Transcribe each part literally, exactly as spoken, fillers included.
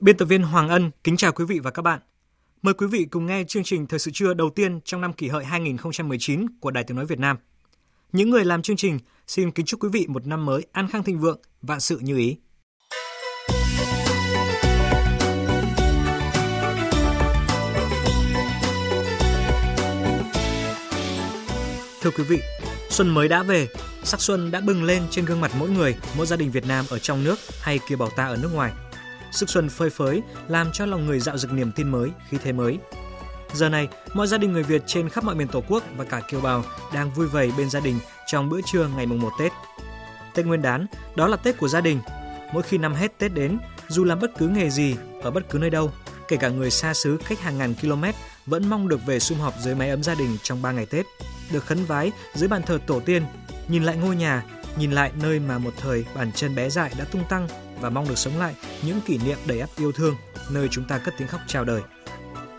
Biên tập viên Hoàng Ân kính chào quý vị và các bạn. Mời quý vị cùng nghe chương trình Thời sự trưa đầu tiên trong năm Kỷ Hợi hai không một chín của Đài Tiếng nói Việt Nam. Những người làm chương trình xin kính chúc quý vị một năm mới an khang thịnh vượng, vạn sự như ý. Thưa quý vị, xuân mới đã về, sắc xuân đã bừng lên trên gương mặt mỗi người, mỗi gia đình Việt Nam ở trong nước hay kiều bào ta ở nước ngoài. Sức xuân phơi phới làm cho lòng người dạo dực niềm tin mới, khí thế mới. Giờ này, mọi gia đình người Việt trên khắp mọi miền Tổ quốc và cả kiều bào đang vui vầy bên gia đình trong bữa trưa ngày mùng một Tết. Tết Nguyên đán, đó là Tết của gia đình. Mỗi khi năm hết Tết đến, dù làm bất cứ nghề gì, ở bất cứ nơi đâu, kể cả người xa xứ cách hàng ngàn km vẫn mong được về sum họp dưới mái ấm gia đình trong ba ngày Tết, được khấn vái dưới bàn thờ tổ tiên, nhìn lại ngôi nhà, nhìn lại nơi mà một thời bàn chân bé dại đã tung tăng, và mong được sống lại những kỷ niệm đầy ắp yêu thương nơi chúng ta cất tiếng khóc chào đời.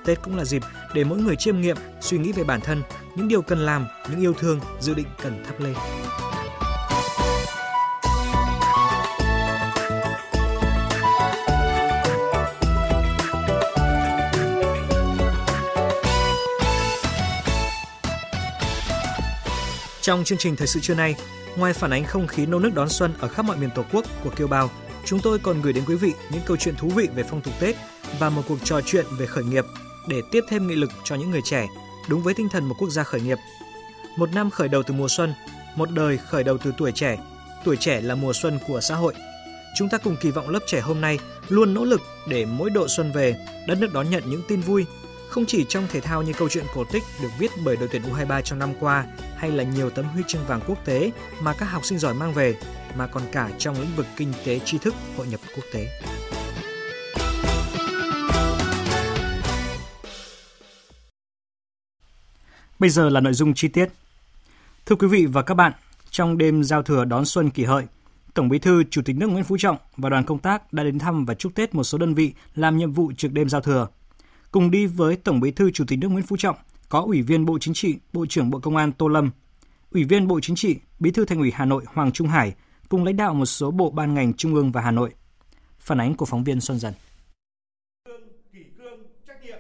Tết cũng là dịp để mỗi người chiêm nghiệm, suy nghĩ về bản thân, những điều cần làm, những yêu thương, dự định cần thắp lên. Trong chương trình Thời sự trưa nay, ngoài phản ánh không khí nô nức đón xuân ở khắp mọi miền Tổ quốc của kiều bào, chúng tôi còn gửi đến quý vị những câu chuyện thú vị về phong tục Tết và một cuộc trò chuyện về khởi nghiệp để tiếp thêm nghị lực cho những người trẻ, đúng với tinh thần một quốc gia khởi nghiệp. Một năm khởi đầu từ mùa xuân, một đời khởi đầu từ tuổi trẻ. Tuổi trẻ là mùa xuân của xã hội. Chúng ta cùng kỳ vọng lớp trẻ hôm nay luôn nỗ lực để mỗi độ xuân về, đất nước đón nhận những tin vui, không chỉ trong thể thao như câu chuyện cổ tích được viết bởi đội tuyển u hai mươi ba trong năm qua hay là nhiều tấm huy chương vàng quốc tế mà các học sinh giỏi mang về, mà còn cả trong lĩnh vực kinh tế tri thức hội nhập quốc tế. Bây giờ là nội dung chi tiết. Thưa quý vị và các bạn, trong đêm giao thừa đón xuân Kỷ Hợi, Tổng Bí thư, Chủ tịch nước Nguyễn Phú Trọng và đoàn công tác đã đến thăm và chúc Tết một số đơn vị làm nhiệm vụ trực đêm giao thừa. Cùng đi với Tổng Bí thư, Chủ tịch nước Nguyễn Phú Trọng có Ủy viên Bộ Chính trị, Bộ trưởng Bộ Công an Tô Lâm, Ủy viên Bộ Chính trị, Bí thư Thành ủy Hà Nội Hoàng Trung Hải cùng lãnh đạo một số bộ ban ngành trung ương và Hà Nội. Phản ánh của phóng viên Xuân Dần.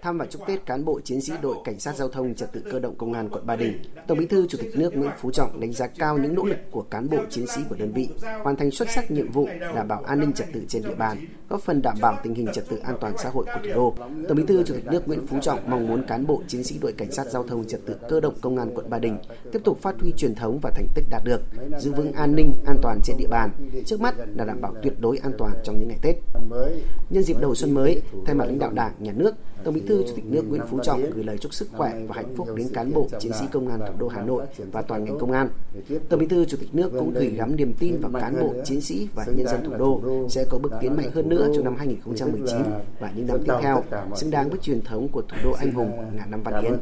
Thăm và chúc Tết cán bộ chiến sĩ đội cảnh sát giao thông trật tự cơ động công an quận Ba Đình, Tổng Bí thư Chủ tịch nước Nguyễn Phú Trọng đánh giá cao những nỗ lực của cán bộ chiến sĩ của đơn vị hoàn thành xuất sắc nhiệm vụ đảm bảo an ninh trật tự trên địa bàn, góp phần đảm bảo tình hình trật tự an toàn xã hội của thủ đô. Tổng Bí thư Chủ tịch nước Nguyễn Phú Trọng mong muốn cán bộ chiến sĩ đội cảnh sát giao thông trật tự cơ động công an quận Ba Đình tiếp tục phát huy truyền thống và thành tích đạt được, giữ vững an ninh an toàn trên địa bàn, trước mắt là đảm bảo tuyệt đối an toàn trong những ngày Tết. Nhân dịp đầu xuân mới, thay mặt lãnh đạo Đảng, Nhà nước, Tổng Bí thư Chủ tịch nước Nguyễn Phú Trọng gửi lời chúc sức khỏe và hạnh phúc đến cán bộ chiến sĩ công an thủ đô Hà Nội và toàn ngành công an. Tổng Bí thư Chủ tịch nước cũng gửi gắm niềm tin vào cán bộ chiến sĩ và nhân dân thủ đô sẽ có bước tiến mạnh hơn nữa trong năm hai không một chín và những năm tiếp theo, xứng đáng với truyền thống của thủ đô anh hùng ngàn năm văn hiến.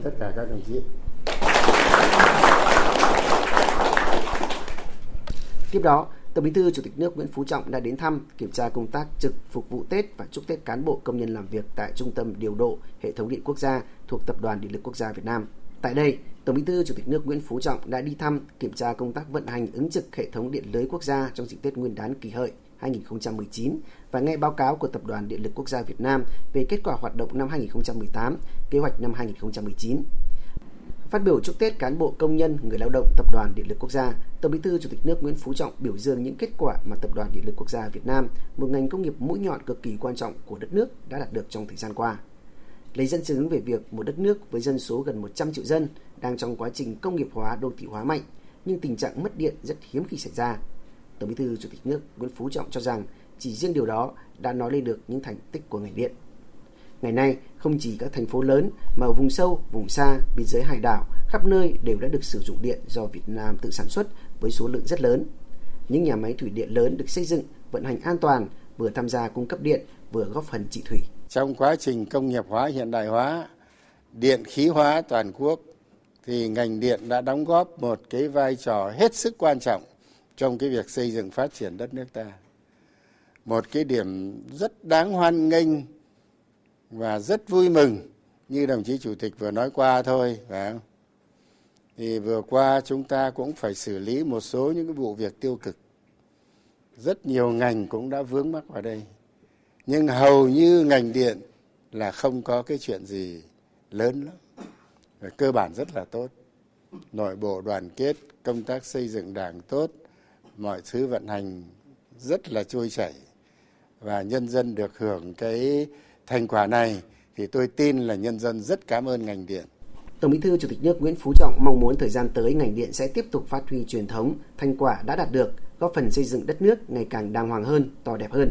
Tiếp đó, Tổng Bí thư Chủ tịch nước Nguyễn Phú Trọng đã đến thăm, kiểm tra công tác trực phục vụ Tết và chúc Tết cán bộ công nhân làm việc tại Trung tâm Điều độ Hệ thống Điện Quốc gia thuộc Tập đoàn Điện lực Quốc gia Việt Nam. Tại đây, Tổng Bí thư Chủ tịch nước Nguyễn Phú Trọng đã đi thăm, kiểm tra công tác vận hành ứng trực hệ thống điện lưới quốc gia trong dịp Tết Nguyên đán Kỷ Hợi hai không một chín và nghe báo cáo của Tập đoàn Điện lực Quốc gia Việt Nam về kết quả hoạt động năm hai không một tám, kế hoạch năm hai không một chín. Phát biểu chúc Tết cán bộ công nhân, người lao động Tập đoàn Điện lực Quốc gia, Tổng Bí thư Chủ tịch nước Nguyễn Phú Trọng biểu dương những kết quả mà Tập đoàn Điện lực Quốc gia Việt Nam, một ngành công nghiệp mũi nhọn cực kỳ quan trọng của đất nước đã đạt được trong thời gian qua. Lấy dẫn chứng về việc một đất nước với dân số gần một trăm triệu dân đang trong quá trình công nghiệp hóa, đô thị hóa mạnh, nhưng tình trạng mất điện rất hiếm khi xảy ra. Tổng Bí thư Chủ tịch nước Nguyễn Phú Trọng cho rằng chỉ riêng điều đó đã nói lên được những thành tích của ngành điện. Ngày nay, không chỉ các thành phố lớn mà ở vùng sâu, vùng xa, biên giới hải đảo, khắp nơi đều đã được sử dụng điện do Việt Nam tự sản xuất với số lượng rất lớn. Những nhà máy thủy điện lớn được xây dựng, vận hành an toàn, vừa tham gia cung cấp điện, vừa góp phần trị thủy. Trong quá trình công nghiệp hóa, hiện đại hóa, điện khí hóa toàn quốc, thì ngành điện đã đóng góp một cái vai trò hết sức quan trọng trong cái việc xây dựng phát triển đất nước ta. Một cái điểm rất đáng hoan nghênh và rất vui mừng như đồng chí Chủ tịch vừa nói qua thôi, phải không? Thì vừa qua chúng ta cũng phải xử lý một số những cái vụ việc tiêu cực. Rất nhiều ngành cũng đã vướng mắc vào đây. Nhưng hầu như ngành điện là không có cái chuyện gì lớn lắm. Và cơ bản rất là tốt. Nội bộ đoàn kết, công tác xây dựng đảng tốt, mọi thứ vận hành rất là trôi chảy. Và nhân dân được hưởng cái thành quả này thì tôi tin là nhân dân rất cảm ơn ngành điện. Tổng Bí thư Chủ tịch nước Nguyễn Phú Trọng mong muốn thời gian tới ngành điện sẽ tiếp tục phát huy truyền thống, thành quả đã đạt được, góp phần xây dựng đất nước ngày càng đàng hoàng hơn, to đẹp hơn.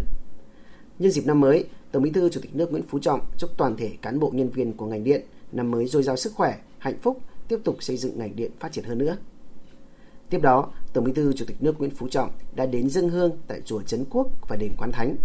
Nhân dịp năm mới, Tổng Bí thư Chủ tịch nước Nguyễn Phú Trọng chúc toàn thể cán bộ nhân viên của ngành điện năm mới dồi dào sức khỏe, hạnh phúc, tiếp tục xây dựng ngành điện phát triển hơn nữa. Tiếp đó, Tổng Bí thư Chủ tịch nước Nguyễn Phú Trọng đã đến dâng hương tại chùa Trấn Quốc và đền Quán Thánh.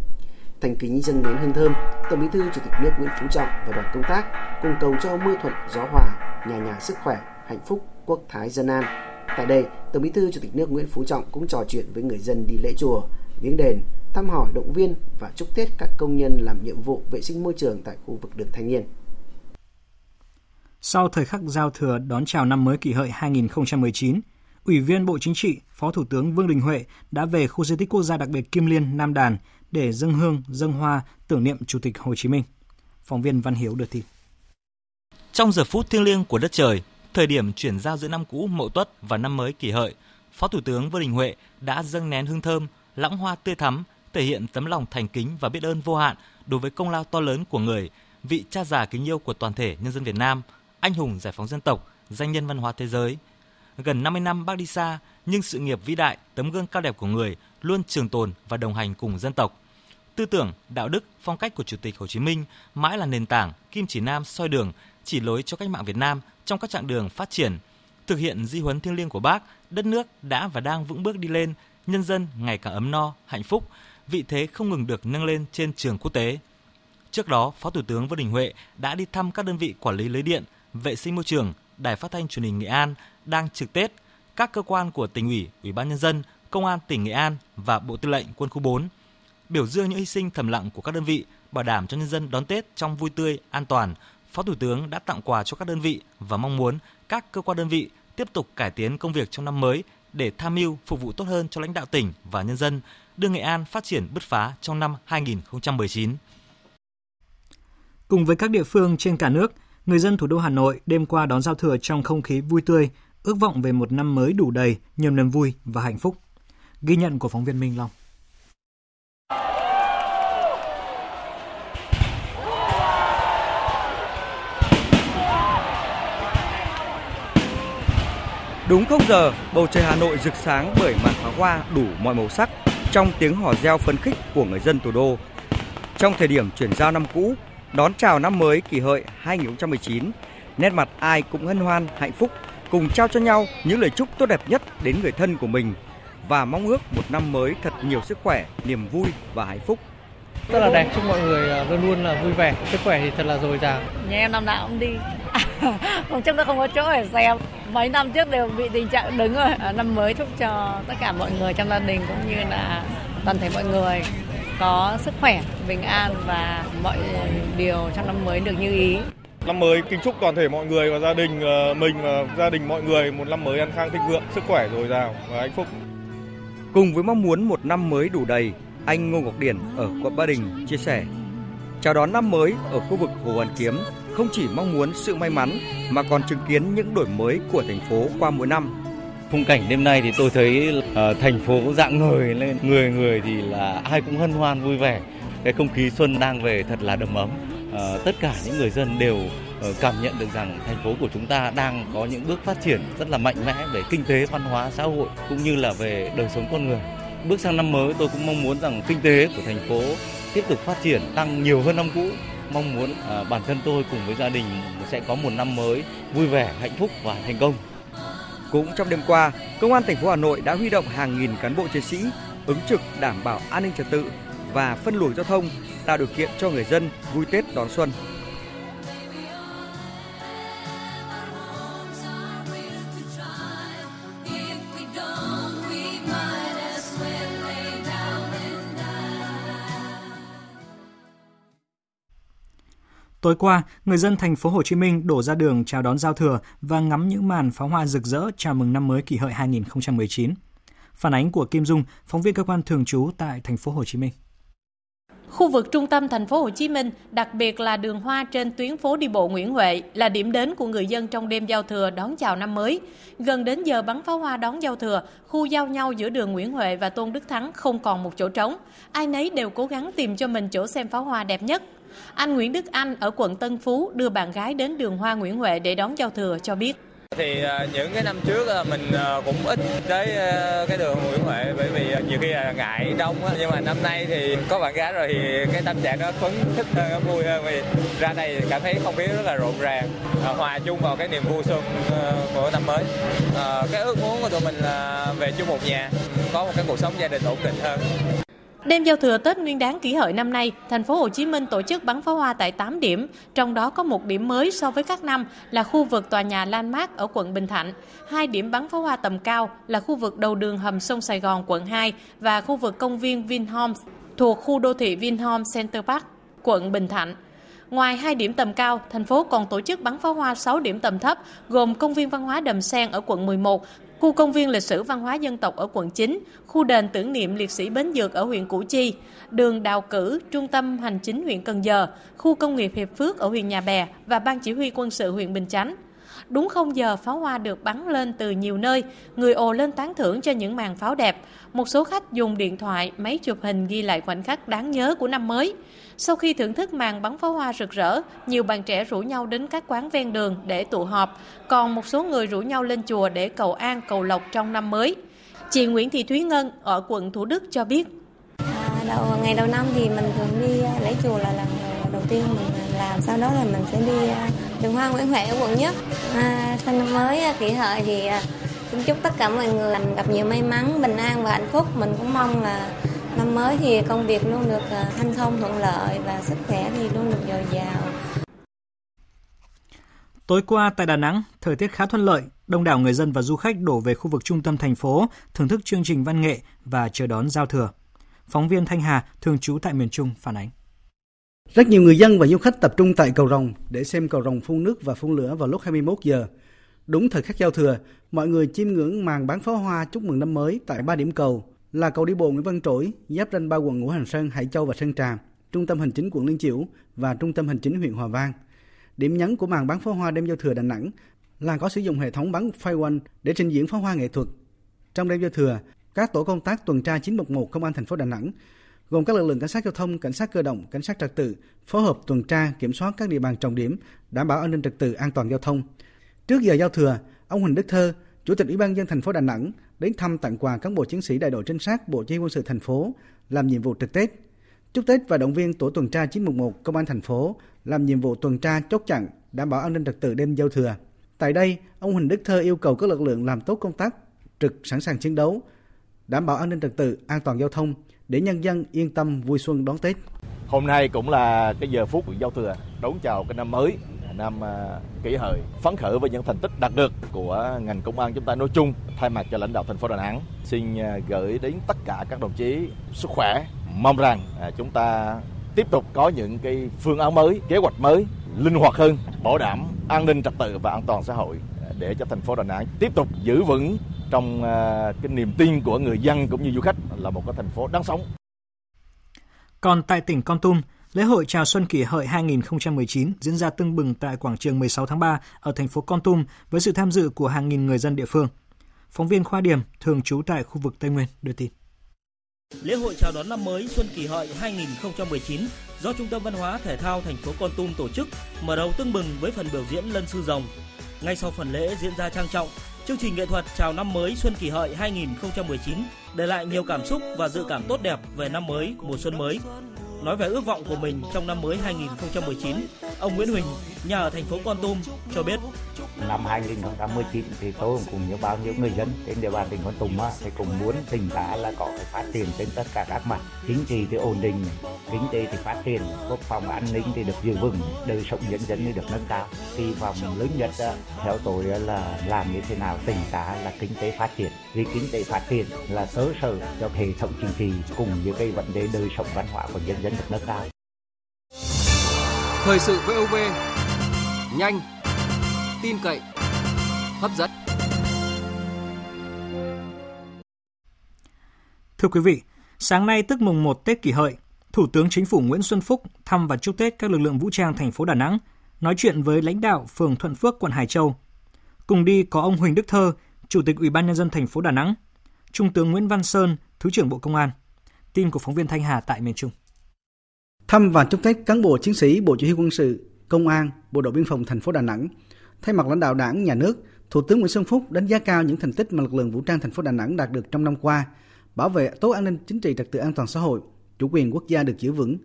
Thành kính dâng nén hương thơm, Tổng Bí thư Chủ tịch nước Nguyễn Phú Trọng và đoàn công tác cùng cầu cho mưa thuận gió hòa, nhà nhà sức khỏe, hạnh phúc, quốc thái dân an. Tại đây, Tổng Bí thư Chủ tịch nước Nguyễn Phú Trọng cũng trò chuyện với người dân đi lễ chùa, viếng đền, thăm hỏi động viên và chúc Tết các công nhân làm nhiệm vụ vệ sinh môi trường tại khu vực đường Thanh Yên. Sau thời khắc giao thừa đón chào năm mới Kỷ Hợi hai không một chín, Ủy viên Bộ Chính trị, Phó Thủ tướng Vương Đình Huệ đã về khu di tích quốc gia đặc biệt Kim Liên, Nam Đàn để dâng hương, dâng hoa tưởng niệm Chủ tịch Hồ Chí Minh. Phóng viên Văn Hiếu đưa tin. Trong giờ phút thiêng liêng của đất trời, thời điểm chuyển giao giữa năm cũ Mậu Tuất và năm mới Kỷ Hợi, Phó Thủ tướng Vương Đình Huệ đã dâng nén hương thơm, lãng hoa tươi thắm, thể hiện tấm lòng thành kính và biết ơn vô hạn đối với công lao to lớn của người, vị cha già kính yêu của toàn thể nhân dân Việt Nam, anh hùng giải phóng dân tộc, danh nhân văn hóa thế giới. Gần năm mươi năm bác đi xa, nhưng sự nghiệp vĩ đại, tấm gương cao đẹp của người luôn trường tồn và đồng hành cùng dân tộc. Tư tưởng, đạo đức, phong cách của Chủ tịch Hồ Chí Minh mãi là nền tảng, kim chỉ nam soi đường, chỉ lối cho cách mạng Việt Nam trong các chặng đường phát triển. Thực hiện di huấn thiêng liêng của Bác, đất nước đã và đang vững bước đi lên, nhân dân ngày càng ấm no, hạnh phúc, vị thế không ngừng được nâng lên trên trường quốc tế. Trước đó, Phó Thủ tướng Vương Đình Huệ đã đi thăm các đơn vị quản lý lưới điện, vệ sinh môi trường, Đài Phát thanh Truyền hình Nghệ An đang trực Tết, các cơ quan của Tỉnh ủy, Ủy ban nhân dân, Công an tỉnh Nghệ An và Bộ Tư lệnh Quân khu bốn. Biểu dương những hy sinh thầm lặng của các đơn vị, bảo đảm cho nhân dân đón Tết trong vui tươi, an toàn, Phó Thủ tướng đã tặng quà cho các đơn vị và mong muốn các cơ quan đơn vị tiếp tục cải tiến công việc trong năm mới để tham mưu phục vụ tốt hơn cho lãnh đạo tỉnh và nhân dân, đưa Nghệ An phát triển bứt phá trong năm hai không một chín. Cùng với các địa phương trên cả nước, người dân thủ đô Hà Nội đêm qua đón giao thừa trong không khí vui tươi, ước vọng về một năm mới đủ đầy, nhiều niềm vui và hạnh phúc. Ghi nhận của phóng viên Minh Long. Đúng không giờ, bầu trời Hà Nội rực sáng bởi màn pháo hoa đủ mọi màu sắc trong tiếng hò reo phấn khích của người dân thủ đô. Trong thời điểm chuyển giao năm cũ, đón chào năm mới Kỷ Hợi hai không một chín, nét mặt ai cũng hân hoan, hạnh phúc, cùng trao cho nhau những lời chúc tốt đẹp nhất đến người thân của mình và mong ước một năm mới thật nhiều sức khỏe, niềm vui và hạnh phúc. Rất là đẹp, chúc mọi người luôn luôn là vui vẻ, sức khỏe thì thật là dồi dào. Nhà em năm nào cũng đi, hôm trước nó không có chỗ để xem. Mấy năm trước đều bị tình trạng đứng rồi. Năm mới chúc cho tất cả mọi người trong gia đình cũng như là toàn thể mọi người có sức khỏe, bình an và mọi điều trong năm mới được như ý. Năm mới kính chúc toàn thể mọi người và gia đình mình và gia đình mọi người một năm mới an khang thịnh vượng, sức khỏe dồi dào và hạnh phúc. Cùng với mong muốn một năm mới đủ đầy, anh Ngô Ngọc Điển ở quận Ba Đình chia sẻ: chào đón năm mới ở khu vực Hồ Hoàn Kiếm không chỉ mong muốn sự may mắn mà còn chứng kiến những đổi mới của thành phố qua mỗi năm. Khung cảnh đêm nay thì tôi thấy uh, thành phố cũng rạng ngời lên, người người thì là ai cũng hân hoan vui vẻ. Cái không khí xuân đang về thật là đầm ấm. Uh, tất cả những người dân đều uh, cảm nhận được rằng thành phố của chúng ta đang có những bước phát triển rất là mạnh mẽ về kinh tế, văn hóa, xã hội cũng như là về đời sống con người. bước sang năm mới, tôi cũng mong muốn rằng kinh tế của thành phố tiếp tục phát triển, tăng nhiều hơn năm cũ. Mong muốn à, bản thân tôi cùng với gia đình sẽ có một năm mới vui vẻ, hạnh phúc và thành công. Cũng trong đêm qua, Công an thành phố Hà Nội đã huy động hàng nghìn cán bộ chiến sĩ ứng trực đảm bảo an ninh trật tự và phân luồng giao thông, tạo điều kiện cho người dân vui Tết đón xuân. Tối qua, người dân thành phố Hồ Chí Minh đổ ra đường chào đón giao thừa và ngắm những màn pháo hoa rực rỡ chào mừng năm mới Kỷ Hợi hai không một chín. Phản ánh của Kim Dung, phóng viên cơ quan thường trú tại thành phố Hồ Chí Minh. Khu vực trung tâm thành phố Hồ Chí Minh, đặc biệt là đường hoa trên tuyến phố đi bộ Nguyễn Huệ là điểm đến của người dân trong đêm giao thừa đón chào năm mới. Gần đến giờ bắn pháo hoa đón giao thừa, khu giao nhau giữa đường Nguyễn Huệ và Tôn Đức Thắng không còn một chỗ trống. Ai nấy đều cố gắng tìm cho mình chỗ xem pháo hoa đẹp nhất. Anh Nguyễn Đức Anh ở quận Tân Phú đưa bạn gái đến đường hoa Nguyễn Huệ để đón giao thừa cho biết. Thì những cái năm trước mình cũng ít tới cái đường Nguyễn Huệ bởi vì nhiều khi là ngại đông, nhưng mà năm nay thì có bạn gái rồi thì cái tâm trạng nó phấn khích hơn, nó vui hơn, vì ra đây cảm thấy không khí rất là rộn ràng, hòa chung vào cái niềm vui xuân của năm mới. Cái ước muốn của tụi mình là về chung một nhà, có một cái cuộc sống gia đình ổn định hơn. Đêm giao thừa Tết Nguyên đán Kỷ Hợi năm nay, thành phố Hồ Chí Minh tổ chức bắn pháo hoa tại tám điểm, trong đó có một điểm mới so với các năm là khu vực tòa nhà Landmark ở quận Bình Thạnh, hai điểm bắn pháo hoa tầm cao là khu vực đầu đường hầm sông Sài Gòn quận hai và khu vực công viên Vinhomes thuộc khu đô thị Vinhomes Center Park, quận Bình Thạnh. Ngoài hai điểm tầm cao, thành phố còn tổ chức bắn pháo hoa sáu điểm tầm thấp gồm công viên văn hóa Đầm Sen ở quận mười một, khu công viên lịch sử văn hóa dân tộc ở quận chín, khu đền tưởng niệm liệt sĩ Bến Dược ở huyện Củ Chi, đường Đào Cử, trung tâm hành chính huyện Cần Giờ, khu công nghiệp Hiệp Phước ở huyện Nhà Bè và ban chỉ huy quân sự huyện Bình Chánh. Đúng không giờ, pháo hoa được bắn lên từ nhiều nơi, người ồ lên tán thưởng cho những màn pháo đẹp. Một số khách dùng điện thoại, máy chụp hình ghi lại khoảnh khắc đáng nhớ của năm mới. Sau khi thưởng thức màn bắn pháo hoa rực rỡ, nhiều bạn trẻ rủ nhau đến các quán ven đường để tụ họp, còn một số người rủ nhau lên chùa để cầu an, cầu lộc trong năm mới. Chị Nguyễn Thị Thúy Ngân ở quận Thủ Đức cho biết. À, đầu, ngày đầu năm thì mình thường đi lễ chùa là lần đầu tiên mình làm, sau đó là mình sẽ đi đường hoa Nguyễn Huệ ở quận nhất. À, sang năm mới Kỷ Hợi thì xin chúc tất cả mọi người gặp nhiều may mắn, bình an và hạnh phúc. Mình cũng mong là năm mới thì công việc luôn được hanh thông thuận lợi và sức khỏe thì luôn được dồi dào. Tối qua tại Đà Nẵng, thời tiết khá thuận lợi, đông đảo người dân và du khách đổ về khu vực trung tâm thành phố thưởng thức chương trình văn nghệ và chờ đón giao thừa. Phóng viên Thanh Hà thường trú tại miền Trung phản ánh. Rất nhiều người dân và du khách tập trung tại cầu rồng để xem cầu rồng phun nước và phun lửa vào lúc hai mươi mốt giờ. Đúng thời khắc giao thừa, mọi người chiêm ngưỡng màn bắn pháo hoa chúc mừng năm mới tại ba điểm cầu là cầu đi bộ Nguyễn Văn Trỗi, giáp ranh ba quận Ngũ Hành Sơn, Hải Châu và Sơn Trà, trung tâm hành chính quận Liên Chiểu và trung tâm hành chính huyện Hòa Vang. Điểm nhấn của màn bắn pháo hoa đêm giao thừa Đà Nẵng là có sử dụng hệ thống bắn fireworks để trình diễn pháo hoa nghệ thuật. Trong đêm giao thừa, các tổ công tác tuần tra chín một một Công an thành phố Đà Nẵng gồm các lực lượng cảnh sát giao thông, cảnh sát cơ động, cảnh sát trật tự phối hợp tuần tra kiểm soát các địa bàn trọng điểm, đảm bảo an ninh trật tự, an toàn giao thông. Trước giờ giao thừa, ông Huỳnh Đức Thơ, Chủ tịch Ủy ban nhân dân thành phố Đà Nẵng đến thăm tặng quà cán bộ chiến sĩ đại đội trinh sát Bộ Chỉ huy quân sự thành phố làm nhiệm vụ trực Tết, chúc Tết và động viên tổ tuần tra chín một một Công an thành phố làm nhiệm vụ tuần tra chốt chặn đảm bảo an ninh trật tự đêm giao thừa. Tại đây, ông Huỳnh Đức Thơ yêu cầu các lực lượng làm tốt công tác trực sẵn sàng chiến đấu, đảm bảo an ninh trật tự, an toàn giao thông để nhân dân yên tâm vui xuân đón Tết. Hôm nay cũng là cái giờ phút giao thừa đón chào cái năm mới, năm Kỷ Hợi, phấn khởi với những thành tích đạt được của ngành công an chúng ta nói chung. Thay mặt cho lãnh đạo thành phố Đà Nẵng, xin gửi đến tất cả các đồng chí sức khỏe, mong rằng chúng ta tiếp tục có những cái phương án mới, kế hoạch mới, linh hoạt hơn, bảo đảm an ninh trật tự và an toàn xã hội để cho thành phố Đà Nẵng tiếp tục giữ vững trong cái niềm tin của người dân cũng như du khách là một cái thành phố đáng sống. Còn tại tỉnh Kon Tum, lễ hội chào xuân Kỷ Hợi hai không một chín diễn ra tưng bừng tại quảng trường mười sáu tháng ba ở thành phố Kon Tum với sự tham dự của hàng nghìn người dân địa phương. Phóng viên Khoa Điểm thường trú tại khu vực Tây Nguyên đưa tin. Lễ hội chào đón năm mới xuân Kỷ Hợi hai không một chín do Trung tâm Văn hóa Thể thao thành phố Kon Tum tổ chức mở đầu tưng bừng với phần biểu diễn lân sư rồng. Ngay sau phần lễ diễn ra trang trọng, chương trình nghệ thuật chào năm mới xuân Kỷ Hợi hai không một chín để lại nhiều cảm xúc và dự cảm tốt đẹp về năm mới, mùa xuân mới. Nói về ước vọng của mình trong năm mới hai nghìn không trăm mười chín, ông Nguyễn Huỳnh, nhà ở thành phố Kon Tum, cho biết. Năm hai nghìn không trăm mười chín thì tôi cùng với bao nhiêu người dân trên địa bàn tỉnh Kon Tum thì cũng muốn tỉnh xã là có phải phát triển trên tất cả các mặt. Chính trị thì ổn định, kinh tế thì phát triển, quốc phòng an ninh thì được giữ vững, đời sống nhân dân thì được nâng cao. Kỳ vọng lớn nhất theo tôi là làm như thế nào tỉnh xã là kinh tế phát triển. Vì kinh tế phát triển là cơ sở cho hệ thống chính trị cùng với cái vấn đề đời sống văn hóa của dân dân được nâng cao. Thời sự vê o vê, nhanh, tin cậy, hấp dẫn. Thưa quý vị, sáng nay tức mùng một Tết Kỷ Hợi, Thủ tướng Chính phủ Nguyễn Xuân Phúc thăm và chúc Tết các lực lượng vũ trang thành phố Đà Nẵng, nói chuyện với lãnh đạo phường Thuận Phước, quận Hải Châu. Cùng đi có ông Huỳnh Đức Thơ, Chủ tịch Ủy ban Nhân dân thành phố Đà Nẵng, Trung tướng Nguyễn Văn Sơn, Thứ trưởng Bộ Công an. Tin của phóng viên Thanh Hà tại miền Trung. Thăm và chúc Tết cán bộ chiến sĩ Bộ Chỉ huy Quân sự, Công an, Bộ đội Biên phòng thành phố Đà Nẵng. Thay mặt lãnh đạo Đảng, Nhà nước, Thủ tướng Nguyễn Xuân Phúc đánh giá cao những thành tích mà lực lượng vũ trang thành phố Đà Nẵng đạt được trong năm qua, bảo vệ tốt an ninh chính trị, trật tự an toàn xã hội, chủ quyền quốc gia được giữ vững.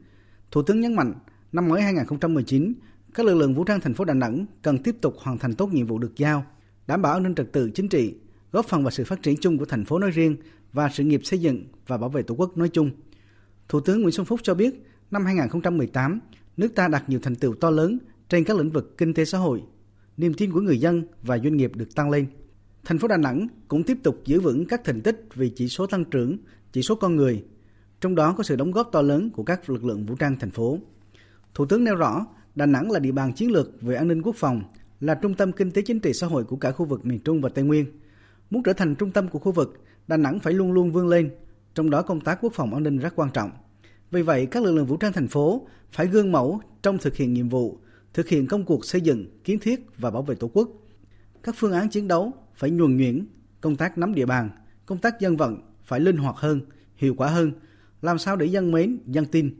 Thủ tướng nhấn mạnh, năm mới hai nghìn không trăm mười chín, các lực lượng vũ trang thành phố Đà Nẵng cần tiếp tục hoàn thành tốt nhiệm vụ được giao, đảm bảo an ninh trật tự chính trị, góp phần vào sự phát triển chung của thành phố nói riêng và sự nghiệp xây dựng và bảo vệ Tổ quốc nói chung. Thủ tướng Nguyễn Xuân Phúc cho biết, năm hai nghìn không trăm mười tám, nước ta đạt nhiều thành tựu to lớn trên các lĩnh vực kinh tế xã hội, niềm tin của người dân và doanh nghiệp được tăng lên. Thành phố Đà Nẵng cũng tiếp tục giữ vững các thành tích về chỉ số tăng trưởng, chỉ số con người, trong đó có sự đóng góp to lớn của các lực lượng vũ trang thành phố. Thủ tướng nêu rõ, Đà Nẵng là địa bàn chiến lược về an ninh quốc phòng, là trung tâm kinh tế chính trị xã hội của cả khu vực miền Trung và Tây Nguyên. Muốn trở thành trung tâm của khu vực, Đà Nẵng phải luôn luôn vươn lên, trong đó công tác quốc phòng an ninh rất quan trọng. Vì vậy, các lực lượng vũ trang thành phố phải gương mẫu trong thực hiện nhiệm vụ, thực hiện công cuộc xây dựng, kiến thiết và bảo vệ Tổ quốc. Các phương án chiến đấu phải nhuần nhuyễn, công tác nắm địa bàn, công tác dân vận phải linh hoạt hơn, hiệu quả hơn, làm sao để dân mến, dân tin.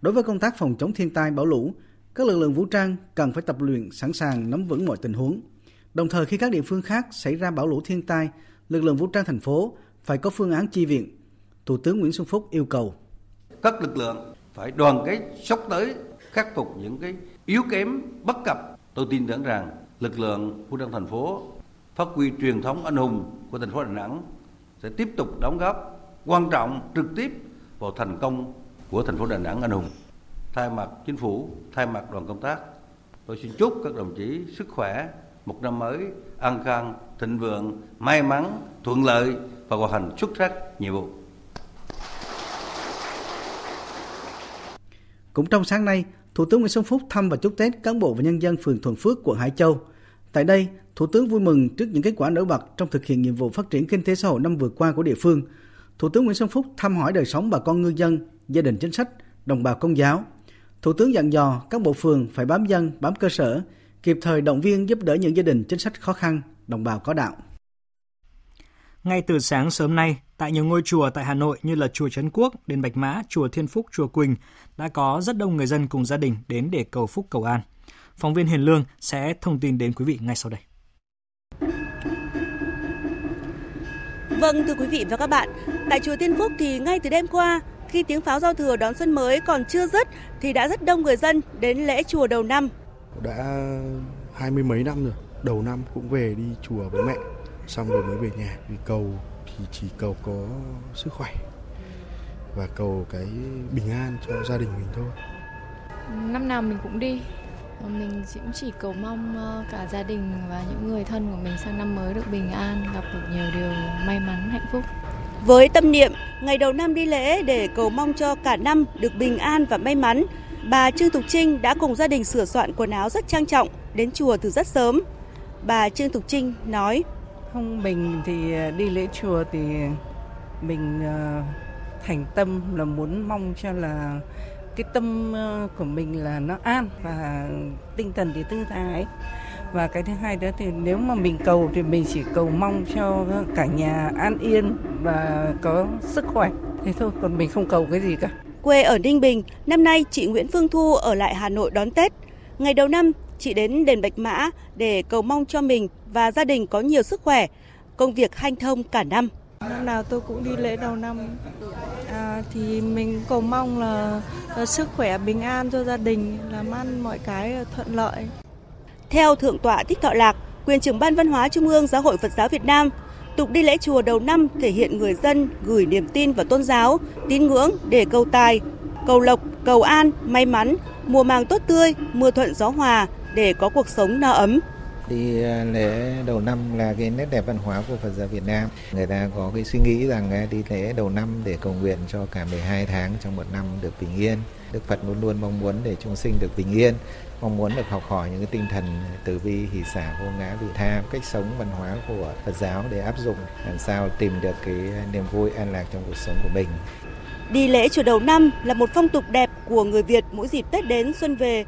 Đối với công tác phòng chống thiên tai bão lũ, các lực lượng vũ trang cần phải tập luyện sẵn sàng nắm vững mọi tình huống. Đồng thời khi các địa phương khác xảy ra bão lũ thiên tai, lực lượng vũ trang thành phố phải có phương án chi viện. Thủ tướng Nguyễn Xuân Phúc yêu cầu các lực lượng phải đoàn kết sắp tới khắc phục những cái yếu kém bất cập. Tôi tin tưởng rằng lực lượng vũ trang thành phố phát huy truyền thống anh hùng của thành phố Đà Nẵng sẽ tiếp tục đóng góp quan trọng trực tiếp vào thành công của thành phố Đà Nẵng anh hùng. Thay mặt Chính phủ, thay mặt đoàn công tác, tôi xin chúc các đồng chí sức khỏe, một năm mới an khang, thịnh vượng, may mắn, thuận lợi và hoàn thành xuất sắc nhiệm vụ. Cũng trong sáng nay, Thủ tướng Nguyễn Xuân Phúc thăm và chúc Tết cán bộ và nhân dân phường Thuận Phước, quận Hải Châu. Tại đây, Thủ tướng vui mừng trước những kết quả nổi bật trong thực hiện nhiệm vụ phát triển kinh tế xã hội năm vừa qua của địa phương. Thủ tướng Nguyễn Xuân Phúc thăm hỏi đời sống bà con ngư dân, gia đình chính sách, đồng bào Công giáo. Thủ tướng dặn dò các bộ phường phải bám dân, bám cơ sở, kịp thời động viên giúp đỡ những gia đình chính sách khó khăn, đồng bào có đạo. Ngay từ sáng sớm nay, tại nhiều ngôi chùa tại Hà Nội như là chùa Trấn Quốc, đền Bạch Mã, chùa Thiên Phúc, chùa Quỳnh đã có rất đông người dân cùng gia đình đến để cầu phúc cầu an. Phóng viên Hiền Lương sẽ thông tin đến quý vị ngay sau đây. Vâng, thưa quý vị và các bạn, tại chùa Thiên Phúc thì ngay từ đêm qua, khi tiếng pháo giao thừa đón xuân mới còn chưa dứt thì đã rất đông người dân đến lễ chùa đầu năm. Đã hai mươi mấy năm rồi, đầu năm cũng về đi chùa với mẹ, xong rồi mới về nhà. Vì cầu thì chỉ cầu có sức khỏe và cầu cái bình an cho gia đình mình thôi. Năm nào mình cũng đi, mình cũng chỉ cầu mong cả gia đình và những người thân của mình sang năm mới được bình an, gặp được nhiều điều may mắn, hạnh phúc. Với tâm niệm ngày đầu năm đi lễ để cầu mong cho cả năm được bình an và may mắn, bà Trương Thục Trinh đã cùng gia đình sửa soạn quần áo rất trang trọng đến chùa từ rất sớm. Bà Trương Thục Trinh nói: "Không, mình thì đi lễ chùa thì mình thành tâm là muốn mong cho là cái tâm của mình là nó an và tinh thần thì thư thái. Và cái thứ hai đó thì nếu mà mình cầu thì mình chỉ cầu mong cho cả nhà an yên và có sức khỏe. Thế thôi, còn mình không cầu cái gì cả." Quê ở Ninh Bình, năm nay chị Nguyễn Phương Thu ở lại Hà Nội đón Tết. Ngày đầu năm, chị đến đền Bạch Mã để cầu mong cho mình và gia đình có nhiều sức khỏe, công việc hanh thông cả năm. Năm nào tôi cũng đi lễ đầu năm, à, thì mình cầu mong là, là sức khỏe bình an cho gia đình, làm ăn mọi cái thuận lợi. Theo Thượng tọa Thích Thọ Lạc, quyền trưởng Ban Văn hóa Trung ương Giáo hội Phật giáo Việt Nam, tục đi lễ chùa đầu năm thể hiện người dân gửi niềm tin vào tôn giáo, tín ngưỡng để cầu tài, cầu lộc, cầu an, may mắn, mùa màng tốt tươi, mưa thuận gió hòa để có cuộc sống no ấm. Đi lễ đầu năm là cái nét đẹp văn hóa của Phật giáo Việt Nam. Người ta có cái suy nghĩ rằng đi lễ đầu năm để cầu nguyện cho cả mười hai tháng trong một năm được bình yên. Đức Phật luôn luôn mong muốn để chúng sinh được bình yên, mong muốn được học hỏi những cái tinh thần từ bi, hỷ xả, vô ngã, vị tha, cách sống văn hóa của Phật giáo để áp dụng làm sao tìm được cái niềm vui an lạc trong cuộc sống của mình. Đi lễ chùa đầu năm là một phong tục đẹp của người Việt mỗi dịp Tết đến xuân về.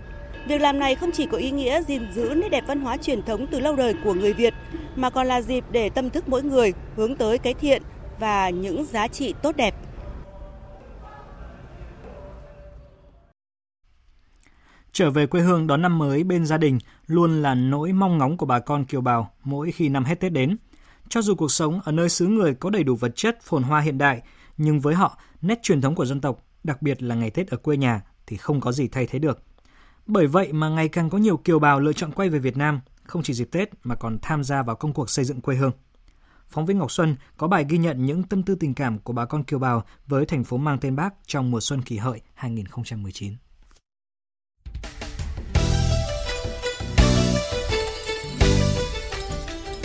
Việc làm này không chỉ có ý nghĩa gìn giữ nét đẹp văn hóa truyền thống từ lâu đời của người Việt, mà còn là dịp để tâm thức mỗi người hướng tới cái thiện và những giá trị tốt đẹp. Trở về quê hương đón năm mới bên gia đình luôn là nỗi mong ngóng của bà con kiều bào mỗi khi năm hết Tết đến. Cho dù cuộc sống ở nơi xứ người có đầy đủ vật chất, phồn hoa hiện đại, nhưng với họ, nét truyền thống của dân tộc, đặc biệt là ngày Tết ở quê nhà thì không có gì thay thế được. Bởi vậy mà ngày càng có nhiều kiều bào lựa chọn quay về Việt Nam, không chỉ dịp Tết mà còn tham gia vào công cuộc xây dựng quê hương. Phóng viên Ngọc Xuân có bài ghi nhận những tâm tư tình cảm của bà con kiều bào với thành phố mang tên Bác trong mùa xuân Kỷ Hợi hai không một chín.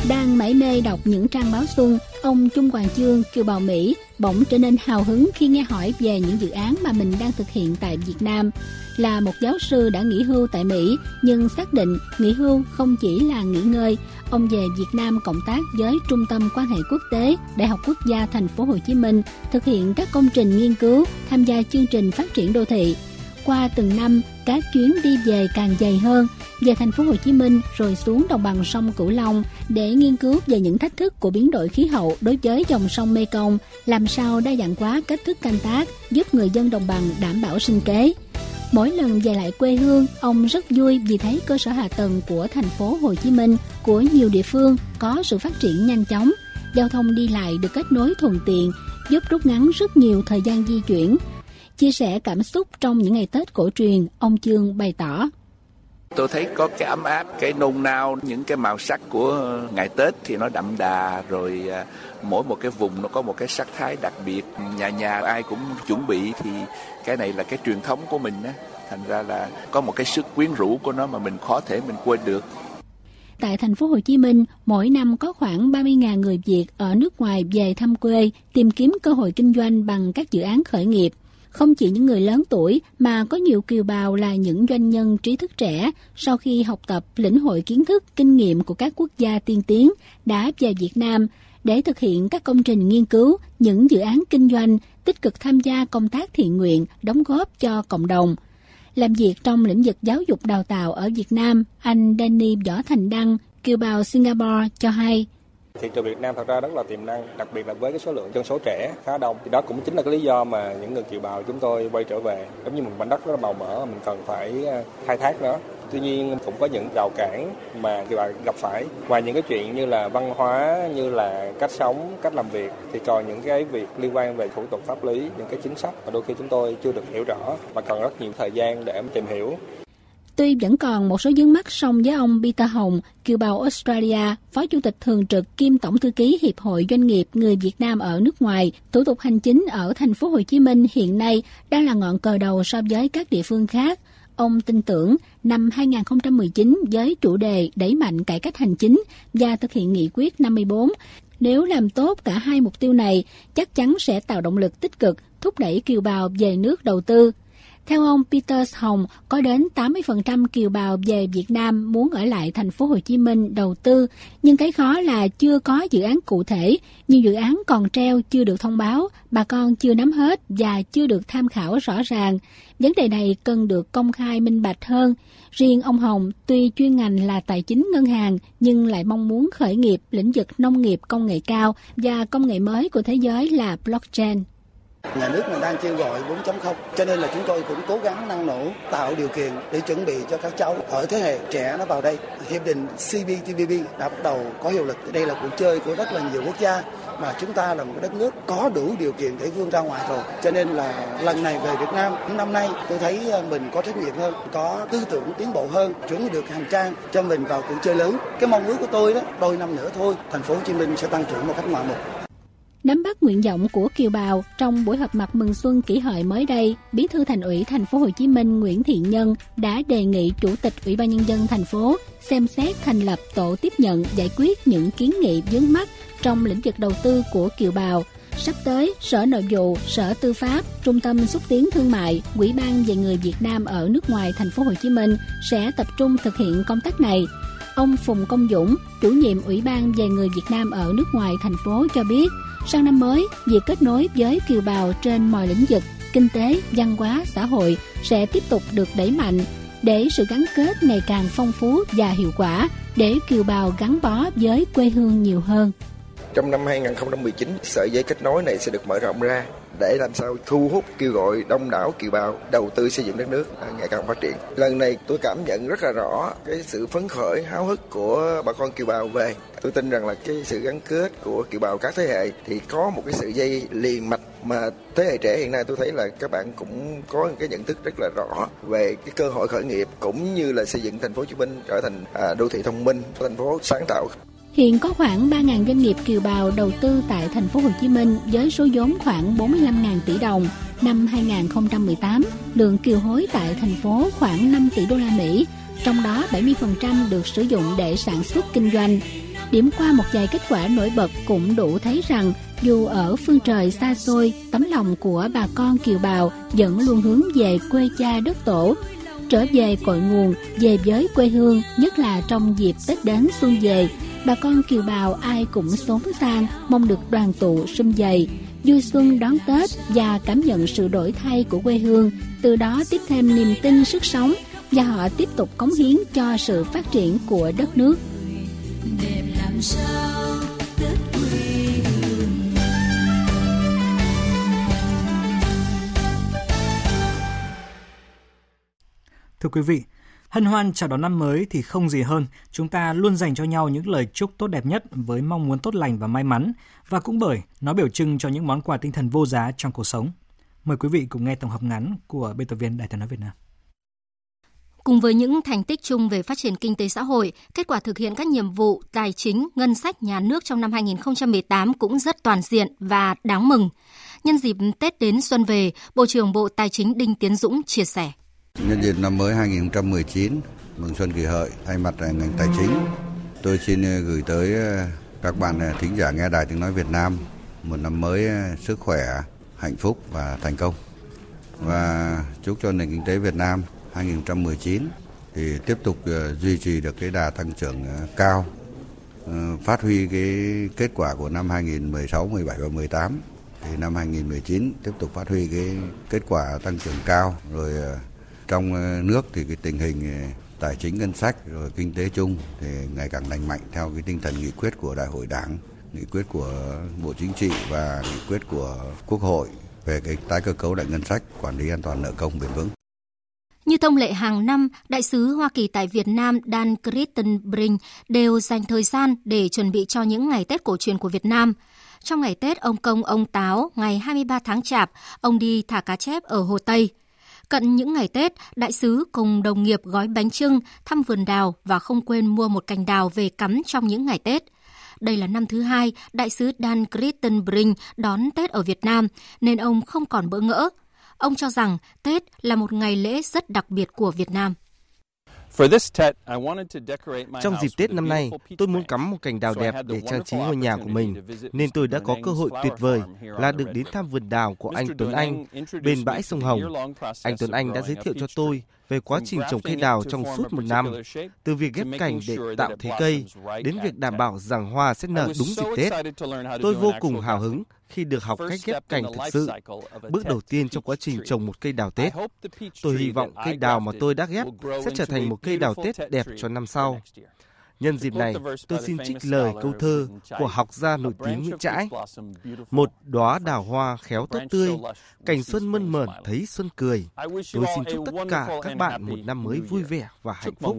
Đang mải mê đọc những trang báo xuân, ông Trung Hoàng Chương, kiều bào Mỹ, bỗng trở nên hào hứng khi nghe hỏi về những dự án mà mình đang thực hiện tại Việt Nam. Là một giáo sư đã nghỉ hưu tại Mỹ, nhưng xác định nghỉ hưu không chỉ là nghỉ ngơi. Ông về Việt Nam cộng tác với Trung tâm Quan hệ Quốc tế, Đại học Quốc gia Thành phố Hồ Chí Minh, thực hiện các công trình nghiên cứu, tham gia chương trình phát triển đô thị. Qua từng năm, các chuyến đi về càng dày hơn, về Thành phố Hồ Chí Minh rồi xuống đồng bằng sông Cửu Long để nghiên cứu về những thách thức của biến đổi khí hậu đối với dòng sông Mekong, làm sao đa dạng hóa cách thức canh tác, giúp người dân đồng bằng đảm bảo sinh kế. Mỗi lần về lại quê hương, ông rất vui vì thấy cơ sở hạ tầng của Thành phố Hồ Chí Minh, của nhiều địa phương có sự phát triển nhanh chóng, giao thông đi lại được kết nối thuận tiện, giúp rút ngắn rất nhiều thời gian di chuyển. Chia sẻ cảm xúc trong những ngày Tết cổ truyền, ông Chương bày tỏ. Tôi thấy có cái ấm áp, cái nôn nao, những cái màu sắc của ngày Tết thì nó đậm đà, rồi mỗi một cái vùng nó có một cái sắc thái đặc biệt, nhà nhà ai cũng chuẩn bị, thì cái này là cái truyền thống của mình á, thành ra là có một cái sức quyến rũ của nó mà mình khó thể mình quên được. Tại Thành phố Hồ Chí Minh, mỗi năm có khoảng ba mươi nghìn người Việt ở nước ngoài về thăm quê, tìm kiếm cơ hội kinh doanh bằng các dự án khởi nghiệp. Không chỉ những người lớn tuổi mà có nhiều kiều bào là những doanh nhân trí thức trẻ sau khi học tập lĩnh hội kiến thức, kinh nghiệm của các quốc gia tiên tiến đã về Việt Nam để thực hiện các công trình nghiên cứu, những dự án kinh doanh, tích cực tham gia công tác thiện nguyện, đóng góp cho cộng đồng. Làm việc trong lĩnh vực giáo dục đào tạo ở Việt Nam, anh Danny Võ Thành Đăng, kiều bào Singapore, cho hay. Thị trường Việt Nam thật ra rất là tiềm năng, đặc biệt là với cái số lượng dân số trẻ khá đông. Thì đó cũng chính là cái lý do mà những người kiều bào chúng tôi quay trở về. Giống như một mảnh đất rất là màu mỡ, mình cần phải khai thác nó. Tuy nhiên cũng có những rào cản mà kiều bào gặp phải. Ngoài những cái chuyện như là văn hóa, như là cách sống, cách làm việc, thì còn những cái việc liên quan về thủ tục pháp lý, những cái chính sách mà đôi khi chúng tôi chưa được hiểu rõ và cần rất nhiều thời gian để tìm hiểu. Tuy vẫn còn một số vướng mắc, song với ông Peter Hồng, kiều bào Australia, Phó Chủ tịch Thường trực kiêm Tổng Thư ký Hiệp hội Doanh nghiệp Người Việt Nam ở nước ngoài, thủ tục hành chính ở Thành phố Hồ Chí Minh hiện nay đang là ngọn cờ đầu so với các địa phương khác. Ông tin tưởng năm hai không một chín với chủ đề đẩy mạnh cải cách hành chính và thực hiện nghị quyết năm mươi tư, nếu làm tốt cả hai mục tiêu này, chắc chắn sẽ tạo động lực tích cực, thúc đẩy kiều bào về nước đầu tư. Theo ông Peter Hồng, có đến tám mươi phần trăm kiều bào về Việt Nam muốn ở lại Thành phố Hồ Chí Minh đầu tư, nhưng cái khó là chưa có dự án cụ thể, nhiều dự án còn treo chưa được thông báo, bà con chưa nắm hết và chưa được tham khảo rõ ràng. Vấn đề này cần được công khai minh bạch hơn. Riêng ông Hồng, tuy chuyên ngành là tài chính ngân hàng, nhưng lại mong muốn khởi nghiệp lĩnh vực nông nghiệp công nghệ cao và công nghệ mới của thế giới là blockchain. Nhà nước mình đang kêu gọi bốn chấm không, cho nên là chúng tôi cũng cố gắng năng nổ tạo điều kiện để chuẩn bị cho các cháu ở thế hệ trẻ nó vào đây. Hiệp định C P T P P đã bắt đầu có hiệu lực. Đây là cuộc chơi của rất là nhiều quốc gia mà chúng ta là một đất nước có đủ điều kiện để vươn ra ngoài rồi. Cho nên là lần này về Việt Nam, năm nay tôi thấy mình có trách nhiệm hơn, có tư tưởng tiến bộ hơn, chuẩn được hành trang cho mình vào cuộc chơi lớn. Cái mong ước của tôi đó, đôi năm nữa thôi, thành phố Hồ Chí Minh sẽ tăng trưởng một cách ngoạn mục. Nắm bắt nguyện vọng của kiều bào trong buổi họp mặt mừng xuân Kỷ Hợi mới đây, Bí thư Thành ủy Thành phố Hồ Chí Minh Nguyễn Thiện Nhân đã đề nghị Chủ tịch Ủy ban Nhân dân Thành phố xem xét thành lập tổ tiếp nhận giải quyết những kiến nghị vướng mắc trong lĩnh vực đầu tư của kiều bào. Sắp tới, Sở Nội vụ, Sở Tư pháp, Trung tâm xúc tiến thương mại, Ủy ban về người Việt Nam ở nước ngoài Thành phố Hồ Chí Minh sẽ tập trung thực hiện công tác này. Ông Phùng Công Dũng, chủ nhiệm Ủy ban về người Việt Nam ở nước ngoài thành phố cho biết, sang năm mới, việc kết nối với kiều bào trên mọi lĩnh vực, kinh tế, văn hóa, xã hội sẽ tiếp tục được đẩy mạnh để sự gắn kết ngày càng phong phú và hiệu quả, để kiều bào gắn bó với quê hương nhiều hơn. Trong năm hai không một chín, sợi dây kết nối này sẽ được mở rộng ra để làm sao thu hút kêu gọi đông đảo kiều bào đầu tư xây dựng đất nước ngày càng phát triển. Lần này tôi cảm nhận rất là rõ cái sự phấn khởi, háo hức của bà con kiều bào về. Tôi tin rằng là cái sự gắn kết của kiều bào các thế hệ thì có một cái sợi dây liền mạch mà thế hệ trẻ hiện nay tôi thấy là các bạn cũng có cái nhận thức rất là rõ về cái cơ hội khởi nghiệp cũng như là xây dựng thành phố Hồ Chí Minh trở thành đô thị thông minh, thành phố sáng tạo. Hiện có khoảng ba nghìn doanh nghiệp kiều bào đầu tư tại thành phố Hồ Chí Minh với số vốn khoảng bốn mươi lăm nghìn tỷ đồng. Năm hai không một tám, lượng kiều hối tại thành phố khoảng năm tỷ đô la Mỹ, trong đó bảy mươi phần trăm được sử dụng để sản xuất kinh doanh. Điểm qua một vài kết quả nổi bật cũng đủ thấy rằng dù ở phương trời xa xôi, tấm lòng của bà con kiều bào vẫn luôn hướng về quê cha đất tổ, trở về cội nguồn, về với quê hương, nhất là trong dịp Tết đến xuân về. Bà con kiều bào ai cũng xốn sang, mong được đoàn tụ sum vầy, vui xuân đón Tết và cảm nhận sự đổi thay của quê hương, từ đó tiếp thêm niềm tin sức sống và họ tiếp tục cống hiến cho sự phát triển của đất nước. Đẹp làm sao Tết quê hương. Thưa quý vị, hân hoan chào đón năm mới thì không gì hơn, chúng ta luôn dành cho nhau những lời chúc tốt đẹp nhất với mong muốn tốt lành và may mắn, và cũng bởi nó biểu trưng cho những món quà tinh thần vô giá trong cuộc sống. Mời quý vị cùng nghe tổng hợp ngắn của biên tập viên Đài Tiếng nói Việt Nam. Cùng với những thành tích chung về phát triển kinh tế xã hội, kết quả thực hiện các nhiệm vụ tài chính, ngân sách nhà nước trong năm hai không một tám cũng rất toàn diện và đáng mừng. Nhân dịp Tết đến xuân về, Bộ trưởng Bộ Tài chính Đinh Tiến Dũng chia sẻ. Nhân dịp năm mới hai không một chín, mừng xuân Kỷ Hợi, thay mặt ngành tài chính, tôi xin gửi tới các bạn thính giả nghe Đài Tiếng nói Việt Nam một năm mới sức khỏe, hạnh phúc và thành công. Và chúc cho nền kinh tế Việt Nam hai không một chín thì tiếp tục duy trì được cái đà tăng trưởng cao, phát huy cái kết quả của năm hai không một sáu, mười bảy và mười tám thì năm hai không một chín tiếp tục phát huy cái kết quả tăng trưởng cao, rồi trong nước thì cái tình hình tài chính ngân sách rồi kinh tế chung thì ngày càng lành mạnh theo cái tinh thần nghị quyết của Đại hội Đảng, nghị quyết của Bộ Chính trị và nghị quyết của Quốc hội về cái tái cơ cấu lại ngân sách, quản lý an toàn nợ công bền vững. Như thông lệ hàng năm, Đại sứ Hoa Kỳ tại Việt Nam Dan Kritenbrink đều dành thời gian để chuẩn bị cho những ngày Tết cổ truyền của Việt Nam. Trong ngày Tết ông Công ông Táo, ngày hai mươi ba tháng Chạp, ông đi thả cá chép ở Hồ Tây. Cận những ngày Tết, đại sứ cùng đồng nghiệp gói bánh chưng, thăm vườn đào và không quên mua một cành đào về cắm trong những ngày Tết. Đây là năm thứ hai, đại sứ Dan Kritenbrink đón Tết ở Việt Nam, nên ông không còn bỡ ngỡ. Ông cho rằng Tết là một ngày lễ rất đặc biệt của Việt Nam. Trong dịp Tết năm nay, tôi muốn cắm một cành đào đẹp để trang trí ngôi nhà của mình, nên tôi đã có cơ hội tuyệt vời là được đến thăm vườn đào của anh Tuấn Anh bên bãi sông Hồng. Anh Tuấn Anh đã giới thiệu cho tôi về quá trình trồng cây đào trong suốt một năm, từ việc ghép cành để tạo thế cây đến việc đảm bảo rằng hoa sẽ nở đúng dịp Tết. Tôi vô cùng hào hứng khi được học cách ghép cành thực sự, bước đầu tiên trong quá trình trồng một cây đào Tết. Tôi hy vọng cây đào mà tôi đã ghép sẽ trở thành một cây đào Tết đẹp cho năm sau. Nhân dịp này, tôi xin trích lời câu thơ của học gia nổi tiếng Nguyễn Trãi. Một đóa đào hoa khéo tốt tươi, cảnh xuân mơn mởn thấy xuân cười. Tôi xin chúc tất cả các bạn một năm mới vui vẻ và hạnh phúc.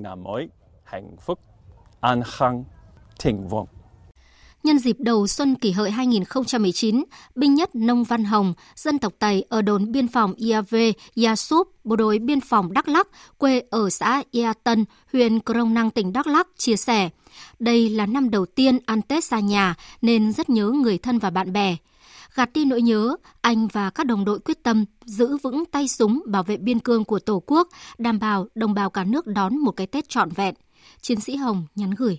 Nhân dịp đầu xuân Kỷ Hợi hai không một chín, binh nhất Nông Văn Hồng, dân tộc Tày ở đồn biên phòng i a vê, Yasup, bộ đội biên phòng Đắk Lắk, quê ở xã Ia Tân, huyện Krông Năng, tỉnh Đắk Lắk, chia sẻ. Đây là năm đầu tiên ăn Tết xa nhà nên rất nhớ người thân và bạn bè. Gạt đi nỗi nhớ, anh và các đồng đội quyết tâm giữ vững tay súng bảo vệ biên cương của Tổ quốc, đảm bảo đồng bào cả nước đón một cái Tết trọn vẹn. Chiến sĩ Hồng nhắn gửi.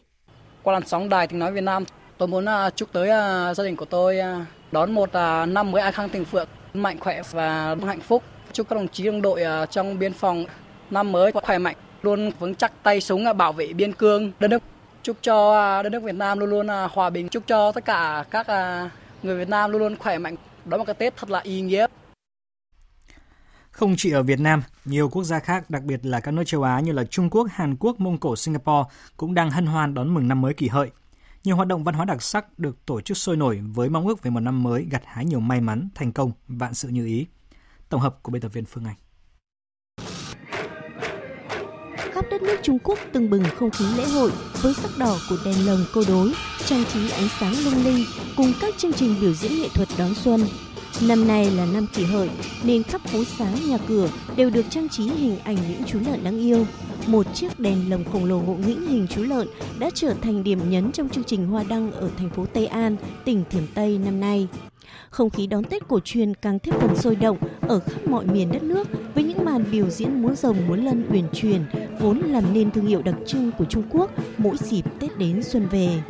Qua làn sóng Đài Tiếng Nói Việt Nam, tôi muốn chúc tới gia đình của tôi đón một năm mới an khang thịnh vượng, mạnh khỏe và hạnh phúc. Chúc các đồng chí đồng đội trong biên phòng năm mới khỏe mạnh, luôn vững chắc tay súng bảo vệ biên cương đất nước. Chúc cho đất nước Việt Nam luôn luôn hòa bình. Chúc cho tất cả các người Việt Nam luôn luôn khỏe mạnh. Đó là một cái Tết thật là ý nghĩa. Không chỉ ở Việt Nam, nhiều quốc gia khác, đặc biệt là các nước châu Á như là Trung Quốc, Hàn Quốc, Mông Cổ, Singapore cũng đang hân hoan đón mừng năm mới Kỷ Hợi. Nhiều hoạt động văn hóa đặc sắc được tổ chức sôi nổi với mong ước về một năm mới gặt hái nhiều may mắn, thành công, vạn sự như ý. Tổng hợp của biên tập viên Phương Anh. Khắp đất nước Trung Quốc tưng bừng không khí lễ hội với sắc đỏ của đèn lồng câu đối, trang trí ánh sáng lung linh cùng các chương trình biểu diễn nghệ thuật đón xuân. Năm nay là năm Kỷ Hợi nên khắp phố xá, nhà cửa đều được trang trí hình ảnh những chú lợn đáng yêu. Một chiếc đèn lồng khổng lồ ngộ nghĩnh hình chú lợn đã trở thành điểm nhấn trong chương trình hoa đăng ở thành phố Tây An, tỉnh Thiểm Tây năm nay. Không khí đón Tết cổ truyền càng thêm phần sôi động ở khắp mọi miền đất nước với những màn biểu diễn múa rồng múa lân uyển chuyển vốn làm nên thương hiệu đặc trưng của Trung Quốc mỗi dịp Tết đến xuân về.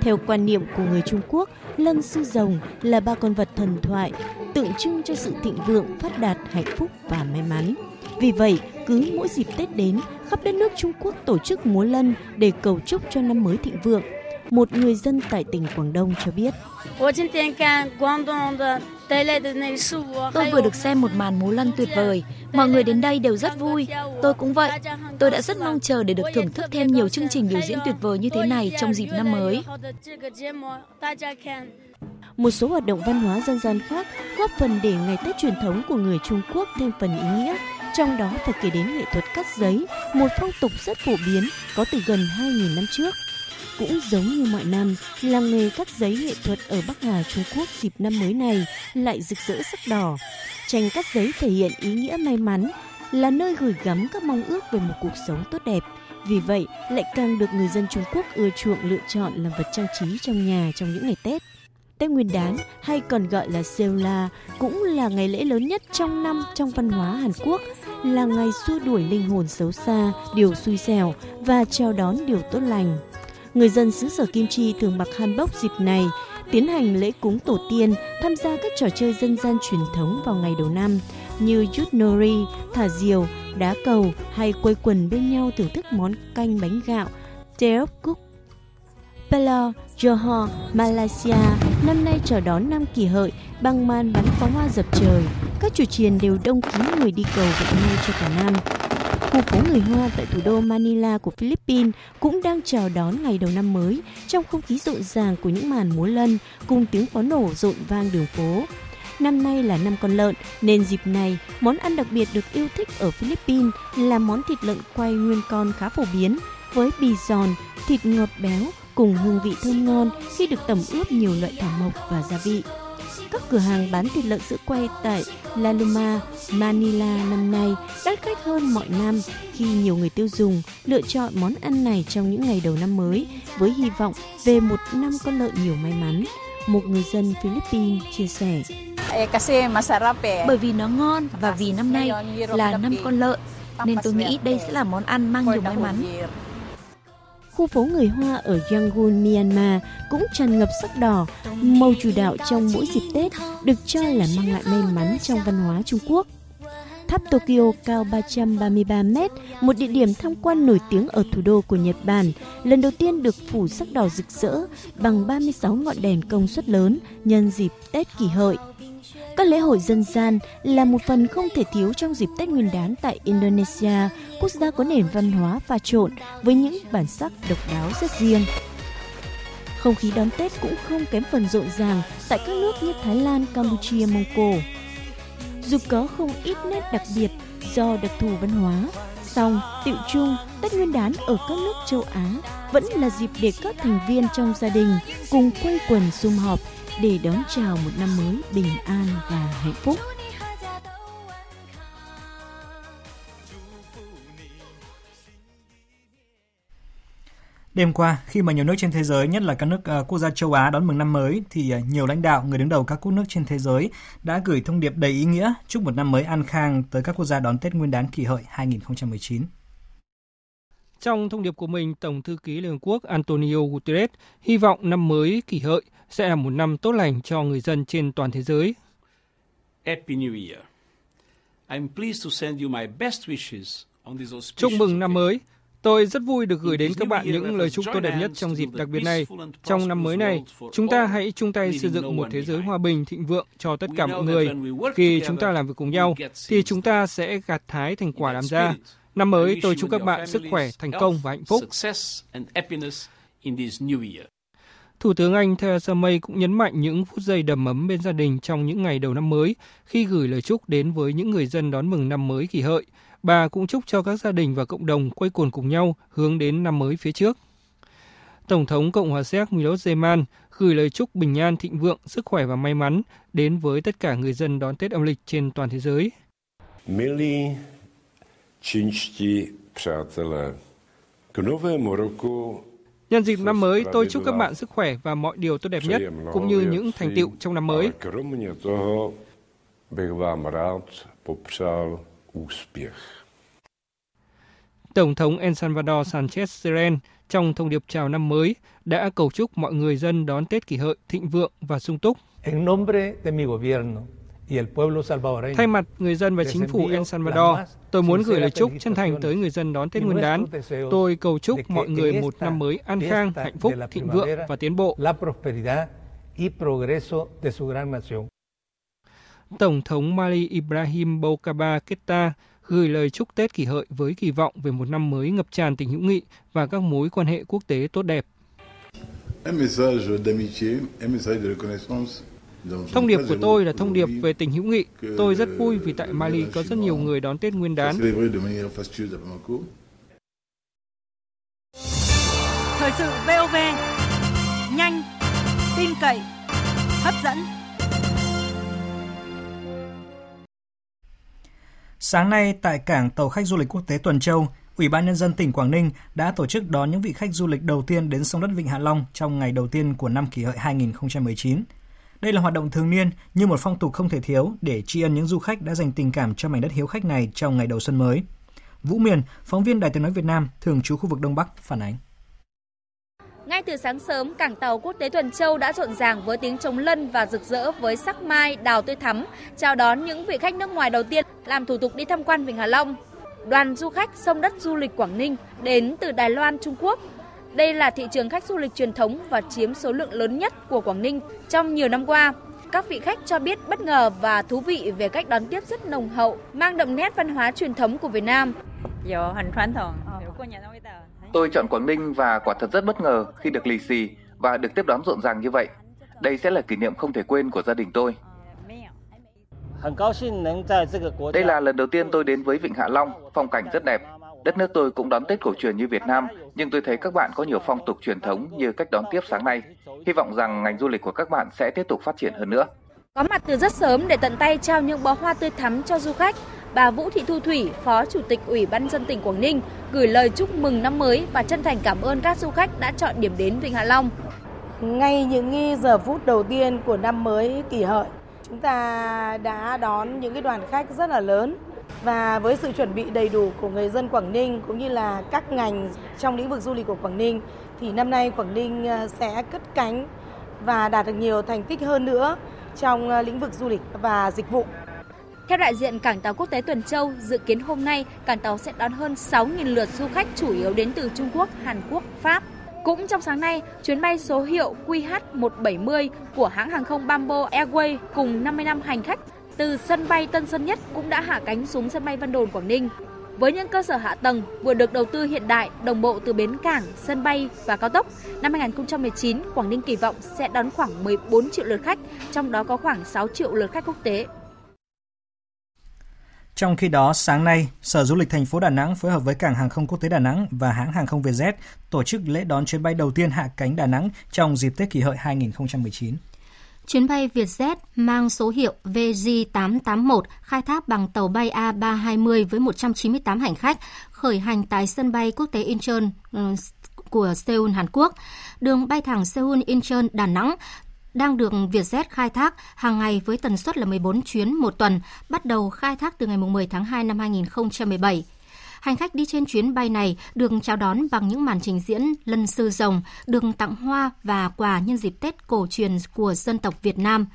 Theo quan niệm của người Trung Quốc, lân sư rồng là ba con vật thần thoại tượng trưng cho sự thịnh vượng, phát đạt, hạnh phúc và may mắn. Vì vậy, cứ mỗi dịp Tết đến, khắp đất nước Trung Quốc tổ chức múa lân để cầu chúc cho năm mới thịnh vượng. Một người dân tại tỉnh Quảng Đông cho biết. Tôi vừa được xem một màn múa lân tuyệt vời. Mọi người đến đây đều rất vui. Tôi cũng vậy. Tôi đã rất mong chờ để được thưởng thức thêm nhiều chương trình biểu diễn tuyệt vời như thế này trong dịp năm mới. Một số hoạt động văn hóa dân gian khác góp phần để ngày Tết truyền thống của người Trung Quốc thêm phần ý nghĩa. Trong đó phải kể đến nghệ thuật cắt giấy, một phong tục rất phổ biến có từ gần hai nghìn năm trước. Cũng giống như mọi năm, làng nghề cắt giấy nghệ thuật ở Bắc Hà, Trung Quốc dịp năm mới này lại rực rỡ sắc đỏ. Tranh cắt giấy thể hiện ý nghĩa may mắn, là nơi gửi gắm các mong ước về một cuộc sống tốt đẹp. Vì vậy, lại càng được người dân Trung Quốc ưa chuộng lựa chọn làm vật trang trí trong nhà trong những ngày Tết. Tết Nguyên đán hay còn gọi là Sêu La cũng là ngày lễ lớn nhất trong năm trong văn hóa Hàn Quốc, là ngày xua đuổi linh hồn xấu xa, điều xui xẻo và chào đón điều tốt lành. Người dân xứ sở Kim Chi thường mặc hanbok dịp này, tiến hành lễ cúng tổ tiên, tham gia các trò chơi dân gian truyền thống vào ngày đầu năm như yut nori, thả diều, đá cầu hay quây quần bên nhau thưởng thức món canh bánh gạo Teokguk. Pelo, Johor, Malaysia năm nay chào đón năm Kỷ Hợi bằng màn bắn pháo hoa dập trời. Các chùa chiền đều đông kín người đi cầu vận may cho cả năm. Khu phố người Hoa tại thủ đô Manila của Philippines cũng đang chào đón ngày đầu năm mới trong không khí rộn ràng của những màn múa lân cùng tiếng pháo nổ rộn vang đường phố. Năm nay là năm con lợn nên dịp này món ăn đặc biệt được yêu thích ở Philippines là món thịt lợn quay nguyên con khá phổ biến với bì giòn, thịt ngọt béo cùng hương vị thơm ngon khi được tẩm ướp nhiều loại thảo mộc và gia vị. Các cửa hàng bán thịt lợn sữa quay tại La Luma, Manila năm nay đắt khách hơn mọi năm khi nhiều người tiêu dùng lựa chọn món ăn này trong những ngày đầu năm mới với hy vọng về một năm con lợn nhiều may mắn. Một người dân Philippines chia sẻ. Bởi vì nó ngon và vì năm nay là năm con lợn nên tôi nghĩ đây sẽ là món ăn mang nhiều may mắn. Khu phố người Hoa ở Yangon, Myanmar cũng tràn ngập sắc đỏ, màu chủ đạo trong mỗi dịp Tết, được cho là mang lại may mắn trong văn hóa Trung Quốc. Tháp Tokyo cao ba trăm ba mươi ba mét, một địa điểm tham quan nổi tiếng ở thủ đô của Nhật Bản, lần đầu tiên được phủ sắc đỏ rực rỡ bằng ba mươi sáu ngọn đèn công suất lớn nhân dịp Tết Kỷ Hợi. Các lễ hội dân gian là một phần không thể thiếu trong dịp Tết Nguyên đán tại Indonesia, quốc gia có nền văn hóa pha trộn với những bản sắc độc đáo rất riêng. Không khí đón Tết cũng không kém phần rộn ràng tại các nước như Thái Lan, Campuchia, Mông Cổ. Dù có không ít nét đặc biệt do đặc thù văn hóa, song tựu chung Tết Nguyên đán ở các nước châu Á vẫn là dịp để các thành viên trong gia đình cùng quây quần sum họp để đón chào một năm mới bình an và hạnh phúc. Đêm qua, khi mà nhiều nước trên thế giới, nhất là các nước uh, quốc gia châu Á đón mừng năm mới, thì uh, nhiều lãnh đạo, người đứng đầu các quốc nước trên thế giới đã gửi thông điệp đầy ý nghĩa chúc một năm mới an khang tới các quốc gia đón Tết Nguyên đán Kỷ Hợi hai không một chín. Trong thông điệp của mình, Tổng thư ký Liên Hợp Quốc Antonio Guterres hy vọng năm mới Kỷ Hợi sẽ là một năm tốt lành cho người dân trên toàn thế giới. Happy New Year. I'm pleased to send you my best wishes on this auspicious Chúc mừng năm mới. Tôi rất vui được gửi đến các bạn những lời chúc tốt đẹp nhất trong dịp đặc biệt này. Trong năm mới này, chúng ta hãy chung tay xây dựng một thế giới hòa bình, thịnh vượng cho tất cả mọi người. Khi chúng ta làm việc cùng nhau, thì chúng ta sẽ gặt hái thành quả làm ra. Năm mới, tôi chúc các bạn sức khỏe, thành công và hạnh phúc. Thủ tướng Anh Theresa May cũng nhấn mạnh những phút giây đầm ấm bên gia đình trong những ngày đầu năm mới khi gửi lời chúc đến với những người dân đón mừng năm mới Kỷ Hợi. Bà cũng chúc cho các gia đình và cộng đồng quây quần cùng nhau hướng đến năm mới phía trước. Tổng thống Cộng hòa Séc Milos Zeman gửi lời chúc bình an, thịnh vượng, sức khỏe và may mắn đến với tất cả người dân đón Tết âm lịch trên toàn thế giới. Milí čínští přátelé, k novému roku. Nhân dịp năm mới, tôi chúc các bạn sức khỏe và mọi điều tốt đẹp nhất, cũng như những thành tựu trong năm mới. Tổng thống El Salvador Sanchez Serén trong thông điệp chào năm mới đã cầu chúc mọi người dân đón Tết Kỷ Hợi thịnh vượng và sung túc. Thay mặt người dân và chính phủ El Salvador, tôi muốn gửi lời chúc chân thành tới người dân đón Tết Nguyên đán. Tôi cầu chúc mọi người một năm mới an khang, hạnh phúc, thịnh vượng và tiến bộ. Tổng thống Mali Ibrahim Boubacar Keita gửi lời chúc Tết Kỷ Hợi với kỳ vọng về một năm mới ngập tràn tình hữu nghị và các mối quan hệ quốc tế tốt đẹp. Thông điệp của tôi là thông điệp về tình hữu nghị. Tôi rất vui vì tại Mali có rất nhiều người đón Tết Nguyên đán. Thời sự vê o vê, nhanh, tin cậy, hấp dẫn. Sáng nay, tại cảng tàu khách du lịch quốc tế Tuần Châu, Ủy ban Nhân dân tỉnh Quảng Ninh đã tổ chức đón những vị khách du lịch đầu tiên đến sông đất Vịnh Hạ Long trong ngày đầu tiên của năm Kỷ Hợi hai không một chín. Đây là hoạt động thường niên như một phong tục không thể thiếu để tri ân những du khách đã dành tình cảm cho mảnh đất hiếu khách này trong ngày đầu xuân mới. Vũ Miền, phóng viên Đài Tiếng nói Việt Nam, thường trú khu vực Đông Bắc, phản ánh. Ngay từ sáng sớm, cảng tàu quốc tế Tuần Châu đã rộn ràng với tiếng trống lân và rực rỡ với sắc mai, đào tươi thắm, chào đón những vị khách nước ngoài đầu tiên làm thủ tục đi tham quan Vịnh Hạ Long. Đoàn du khách sông đất du lịch Quảng Ninh đến từ Đài Loan, Trung Quốc. Đây là thị trường khách du lịch truyền thống và chiếm số lượng lớn nhất của Quảng Ninh trong nhiều năm qua. Các vị khách cho biết bất ngờ và thú vị về cách đón tiếp rất nồng hậu, mang đậm nét văn hóa truyền thống của Việt Nam. Tôi chọn Quảng Ninh và quả thật rất bất ngờ khi được lì xì và được tiếp đón rộn ràng như vậy. Đây sẽ là kỷ niệm không thể quên của gia đình tôi. Đây là lần đầu tiên tôi đến với Vịnh Hạ Long, phong cảnh rất đẹp. Đất nước tôi cũng đón Tết cổ truyền như Việt Nam, nhưng tôi thấy các bạn có nhiều phong tục truyền thống như cách đón tiếp sáng nay. Hy vọng rằng ngành du lịch của các bạn sẽ tiếp tục phát triển hơn nữa. Có mặt từ rất sớm để tận tay trao những bó hoa tươi thắm cho du khách, bà Vũ Thị Thu Thủy, Phó Chủ tịch Ủy ban Nhân dân tỉnh Quảng Ninh, gửi lời chúc mừng năm mới và chân thành cảm ơn các du khách đã chọn điểm đến Vịnh Hạ Long. Ngay những giờ phút đầu tiên của năm mới Kỷ Hợi, chúng ta đã đón những cái đoàn khách rất là lớn. Và với sự chuẩn bị đầy đủ của người dân Quảng Ninh cũng như là các ngành trong lĩnh vực du lịch của Quảng Ninh, thì năm nay Quảng Ninh sẽ cất cánh và đạt được nhiều thành tích hơn nữa trong lĩnh vực du lịch và dịch vụ. Theo đại diện Cảng tàu Quốc tế Tuần Châu, dự kiến hôm nay, cảng tàu sẽ đón hơn sáu nghìn lượt du khách chủ yếu đến từ Trung Quốc, Hàn Quốc, Pháp. Cũng trong sáng nay, chuyến bay số hiệu Q H một bảy không của hãng hàng không Bamboo Airways cùng năm mươi lăm hành khách từ sân bay Tân Sơn Nhất cũng đã hạ cánh xuống sân bay Vân Đồn, Quảng Ninh. Với những cơ sở hạ tầng vừa được đầu tư hiện đại, đồng bộ từ bến cảng, sân bay và cao tốc, năm hai không một chín, Quảng Ninh kỳ vọng sẽ đón khoảng mười bốn triệu lượt khách, trong đó có khoảng sáu triệu lượt khách quốc tế. Trong khi đó, sáng nay, Sở Du lịch thành phố Đà Nẵng phối hợp với Cảng hàng không quốc tế Đà Nẵng và hãng hàng không Vietjet tổ chức lễ đón chuyến bay đầu tiên hạ cánh Đà Nẵng trong dịp Tết Kỷ Hợi hai không một chín. Chuyến bay Vietjet mang số hiệu V J tám tám một khai thác bằng tàu bay A ba hai không với một trăm chín mươi tám hành khách, khởi hành tại sân bay quốc tế Incheon của Seoul, Hàn Quốc. Đường bay thẳng Seoul-Incheon, Đà Nẵng đang được Vietjet khai thác hàng ngày với tần suất là mười bốn chuyến một tuần, bắt đầu khai thác từ ngày mười tháng hai năm hai nghìn không trăm mười bảy. Hành khách đi trên chuyến bay này được chào đón bằng những màn trình diễn lân sư rồng, được tặng hoa và quà nhân dịp Tết cổ truyền của dân tộc Việt Nam.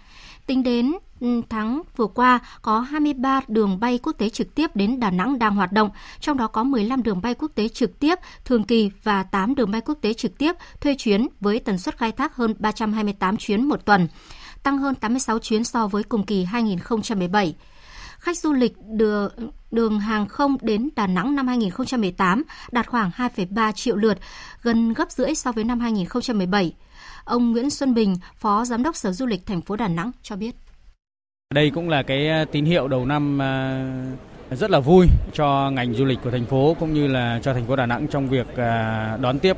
Tính đến tháng vừa qua, có hai mươi ba đường bay quốc tế trực tiếp đến Đà Nẵng đang hoạt động, trong đó có mười lăm đường bay quốc tế trực tiếp thường kỳ và tám đường bay quốc tế trực tiếp thuê chuyến với tần suất khai thác hơn ba trăm hai mươi tám chuyến một tuần, tăng hơn tám mươi sáu chuyến so với cùng kỳ hai không một bảy. Khách du lịch đường, đường hàng không đến Đà Nẵng năm hai không một tám đạt khoảng hai phẩy ba triệu lượt, gần gấp rưỡi so với năm hai không một bảy. Ông Nguyễn Xuân Bình, Phó Giám đốc Sở Du lịch thành phố Đà Nẵng cho biết. Đây cũng là cái tín hiệu đầu năm rất là vui cho ngành du lịch của thành phố cũng như là cho thành phố Đà Nẵng trong việc đón tiếp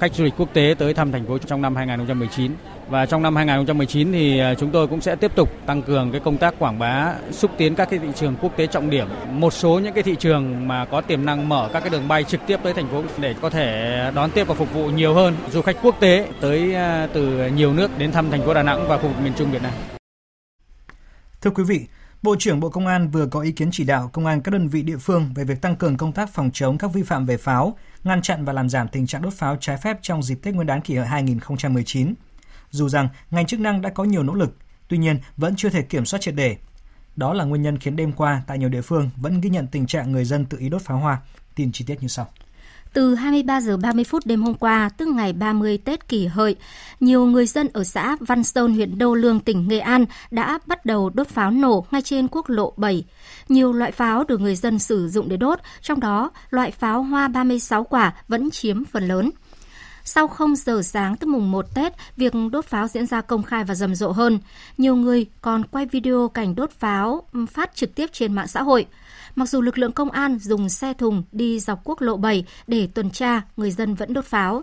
khách du lịch quốc tế tới thăm thành phố trong năm hai không một chín. Và trong năm hai không một chín thì chúng tôi cũng sẽ tiếp tục tăng cường cái công tác quảng bá, xúc tiến các cái thị trường quốc tế trọng điểm. Một số những cái thị trường mà có tiềm năng mở các cái đường bay trực tiếp tới thành phố để có thể đón tiếp và phục vụ nhiều hơn du khách quốc tế tới từ nhiều nước đến thăm thành phố Đà Nẵng và khu vực miền Trung Việt Nam. Thưa quý vị, Bộ trưởng Bộ Công an vừa có ý kiến chỉ đạo công an các đơn vị địa phương về việc tăng cường công tác phòng chống các vi phạm về pháo, ngăn chặn và làm giảm tình trạng đốt pháo trái phép trong dịp Tết Nguyên đán Kỷ Hợi hai không một chín. Dù rằng ngành chức năng đã có nhiều nỗ lực, tuy nhiên vẫn chưa thể kiểm soát triệt để. Đó là nguyên nhân khiến đêm qua tại nhiều địa phương vẫn ghi nhận tình trạng người dân tự ý đốt pháo hoa. Tin chi tiết như sau. Từ hai mươi ba giờ ba mươi phút đêm hôm qua, tức ngày ba mươi Tết Kỷ Hợi, nhiều người dân ở xã Văn Sơn, huyện Đô Lương, tỉnh Nghệ An đã bắt đầu đốt pháo nổ ngay trên quốc lộ bảy. Nhiều loại pháo được người dân sử dụng để đốt, trong đó loại pháo hoa ba mươi sáu quả vẫn chiếm phần lớn. Sau không giờ sáng tức mùng một Tết, việc đốt pháo diễn ra công khai và rầm rộ hơn. Nhiều người còn quay video cảnh đốt pháo phát trực tiếp trên mạng xã hội. Mặc dù lực lượng công an dùng xe thùng đi dọc quốc lộ bảy để tuần tra, người dân vẫn đốt pháo.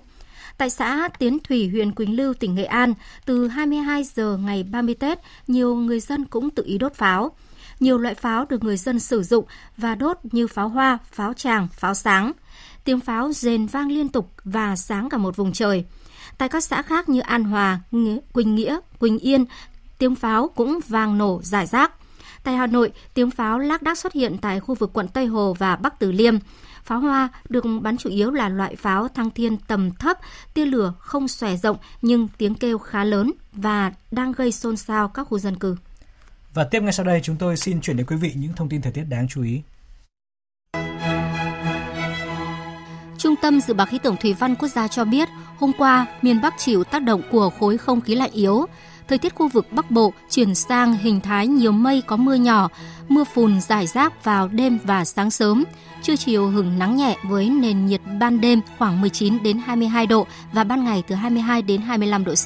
Tại xã Tiến Thủy, huyện Quỳnh Lưu, tỉnh Nghệ An, từ hai mươi hai giờ ngày ba mươi Tết, nhiều người dân cũng tự ý đốt pháo. Nhiều loại pháo được người dân sử dụng và đốt như pháo hoa, pháo tràng, pháo sáng. Tiếng pháo rền vang liên tục và sáng cả một vùng trời. Tại các xã khác như An Hòa, Quỳnh Nghĩa, Quỳnh Yên, tiếng pháo cũng vang nổ rải rác. Tại Hà Nội, tiếng pháo lác đác xuất hiện tại khu vực quận Tây Hồ và Bắc Từ Liêm. Pháo hoa được bắn chủ yếu là loại pháo thăng thiên tầm thấp, tia lửa không xòe rộng nhưng tiếng kêu khá lớn và đang gây xôn xao các khu dân cư. Và tiếp ngay sau đây chúng tôi xin chuyển đến quý vị những thông tin thời tiết đáng chú ý. Trung tâm Dự báo Khí tượng Thủy văn Quốc gia cho biết, hôm qua, miền Bắc chịu tác động của khối không khí lạnh yếu. Thời tiết khu vực Bắc Bộ chuyển sang hình thái nhiều mây có mưa nhỏ, mưa phùn rải rác vào đêm và sáng sớm. Trưa chiều hửng nắng nhẹ với nền nhiệt ban đêm khoảng mười chín đến hai mươi hai độ và ban ngày từ hai mươi hai đến hai mươi lăm độ C.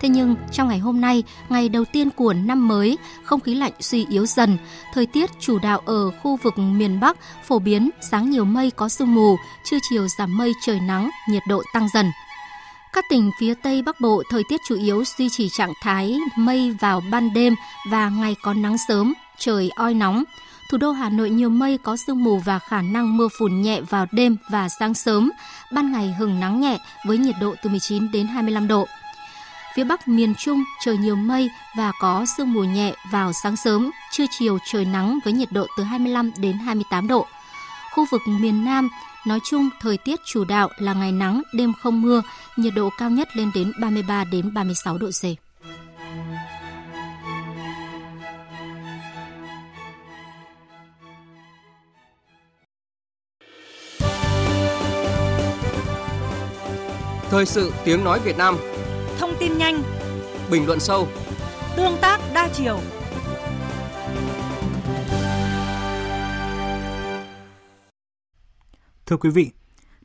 Thế nhưng, trong ngày hôm nay, ngày đầu tiên của năm mới, không khí lạnh suy yếu dần. Thời tiết chủ đạo ở khu vực miền Bắc phổ biến sáng nhiều mây có sương mù, trưa chiều giảm mây trời nắng, nhiệt độ tăng dần. Các tỉnh phía Tây Bắc Bộ, thời tiết chủ yếu duy trì trạng thái mây vào ban đêm và ngày có nắng sớm, trời oi nóng. Thủ đô Hà Nội nhiều mây có sương mù và khả năng mưa phùn nhẹ vào đêm và sáng sớm, ban ngày hừng nắng nhẹ với nhiệt độ từ mười chín đến hai mươi lăm độ. Phía Bắc miền Trung trời nhiều mây và có sương mù nhẹ vào sáng sớm, trưa chiều trời nắng với nhiệt độ từ hai mươi lăm đến hai mươi tám độ. Khu vực miền Nam nói chung thời tiết chủ đạo là ngày nắng, đêm không mưa, nhiệt độ cao nhất lên đến ba mươi ba đến ba mươi sáu độ C. Thời sự tiếng nói Việt Nam. Thông tin nhanh, bình luận sâu, tương tác đa chiều. Thưa quý vị,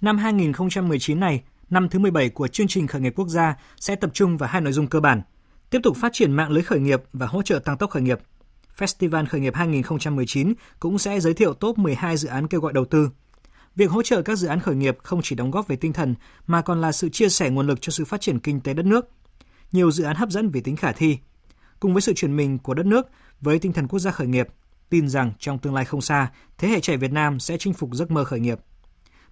năm hai không một chín này, năm thứ mười bảy của chương trình khởi nghiệp quốc gia sẽ tập trung vào hai nội dung cơ bản: tiếp tục phát triển mạng lưới khởi nghiệp và hỗ trợ tăng tốc khởi nghiệp. Festival khởi nghiệp hai không một chín cũng sẽ giới thiệu top mười hai dự án kêu gọi đầu tư. Việc hỗ trợ các dự án khởi nghiệp không chỉ đóng góp về tinh thần mà còn là sự chia sẻ nguồn lực cho sự phát triển kinh tế đất nước. Nhiều dự án hấp dẫn vì tính khả thi. Cùng với sự chuyển mình của đất nước với tinh thần quốc gia khởi nghiệp, tin rằng trong tương lai không xa, thế hệ trẻ Việt Nam sẽ chinh phục giấc mơ khởi nghiệp.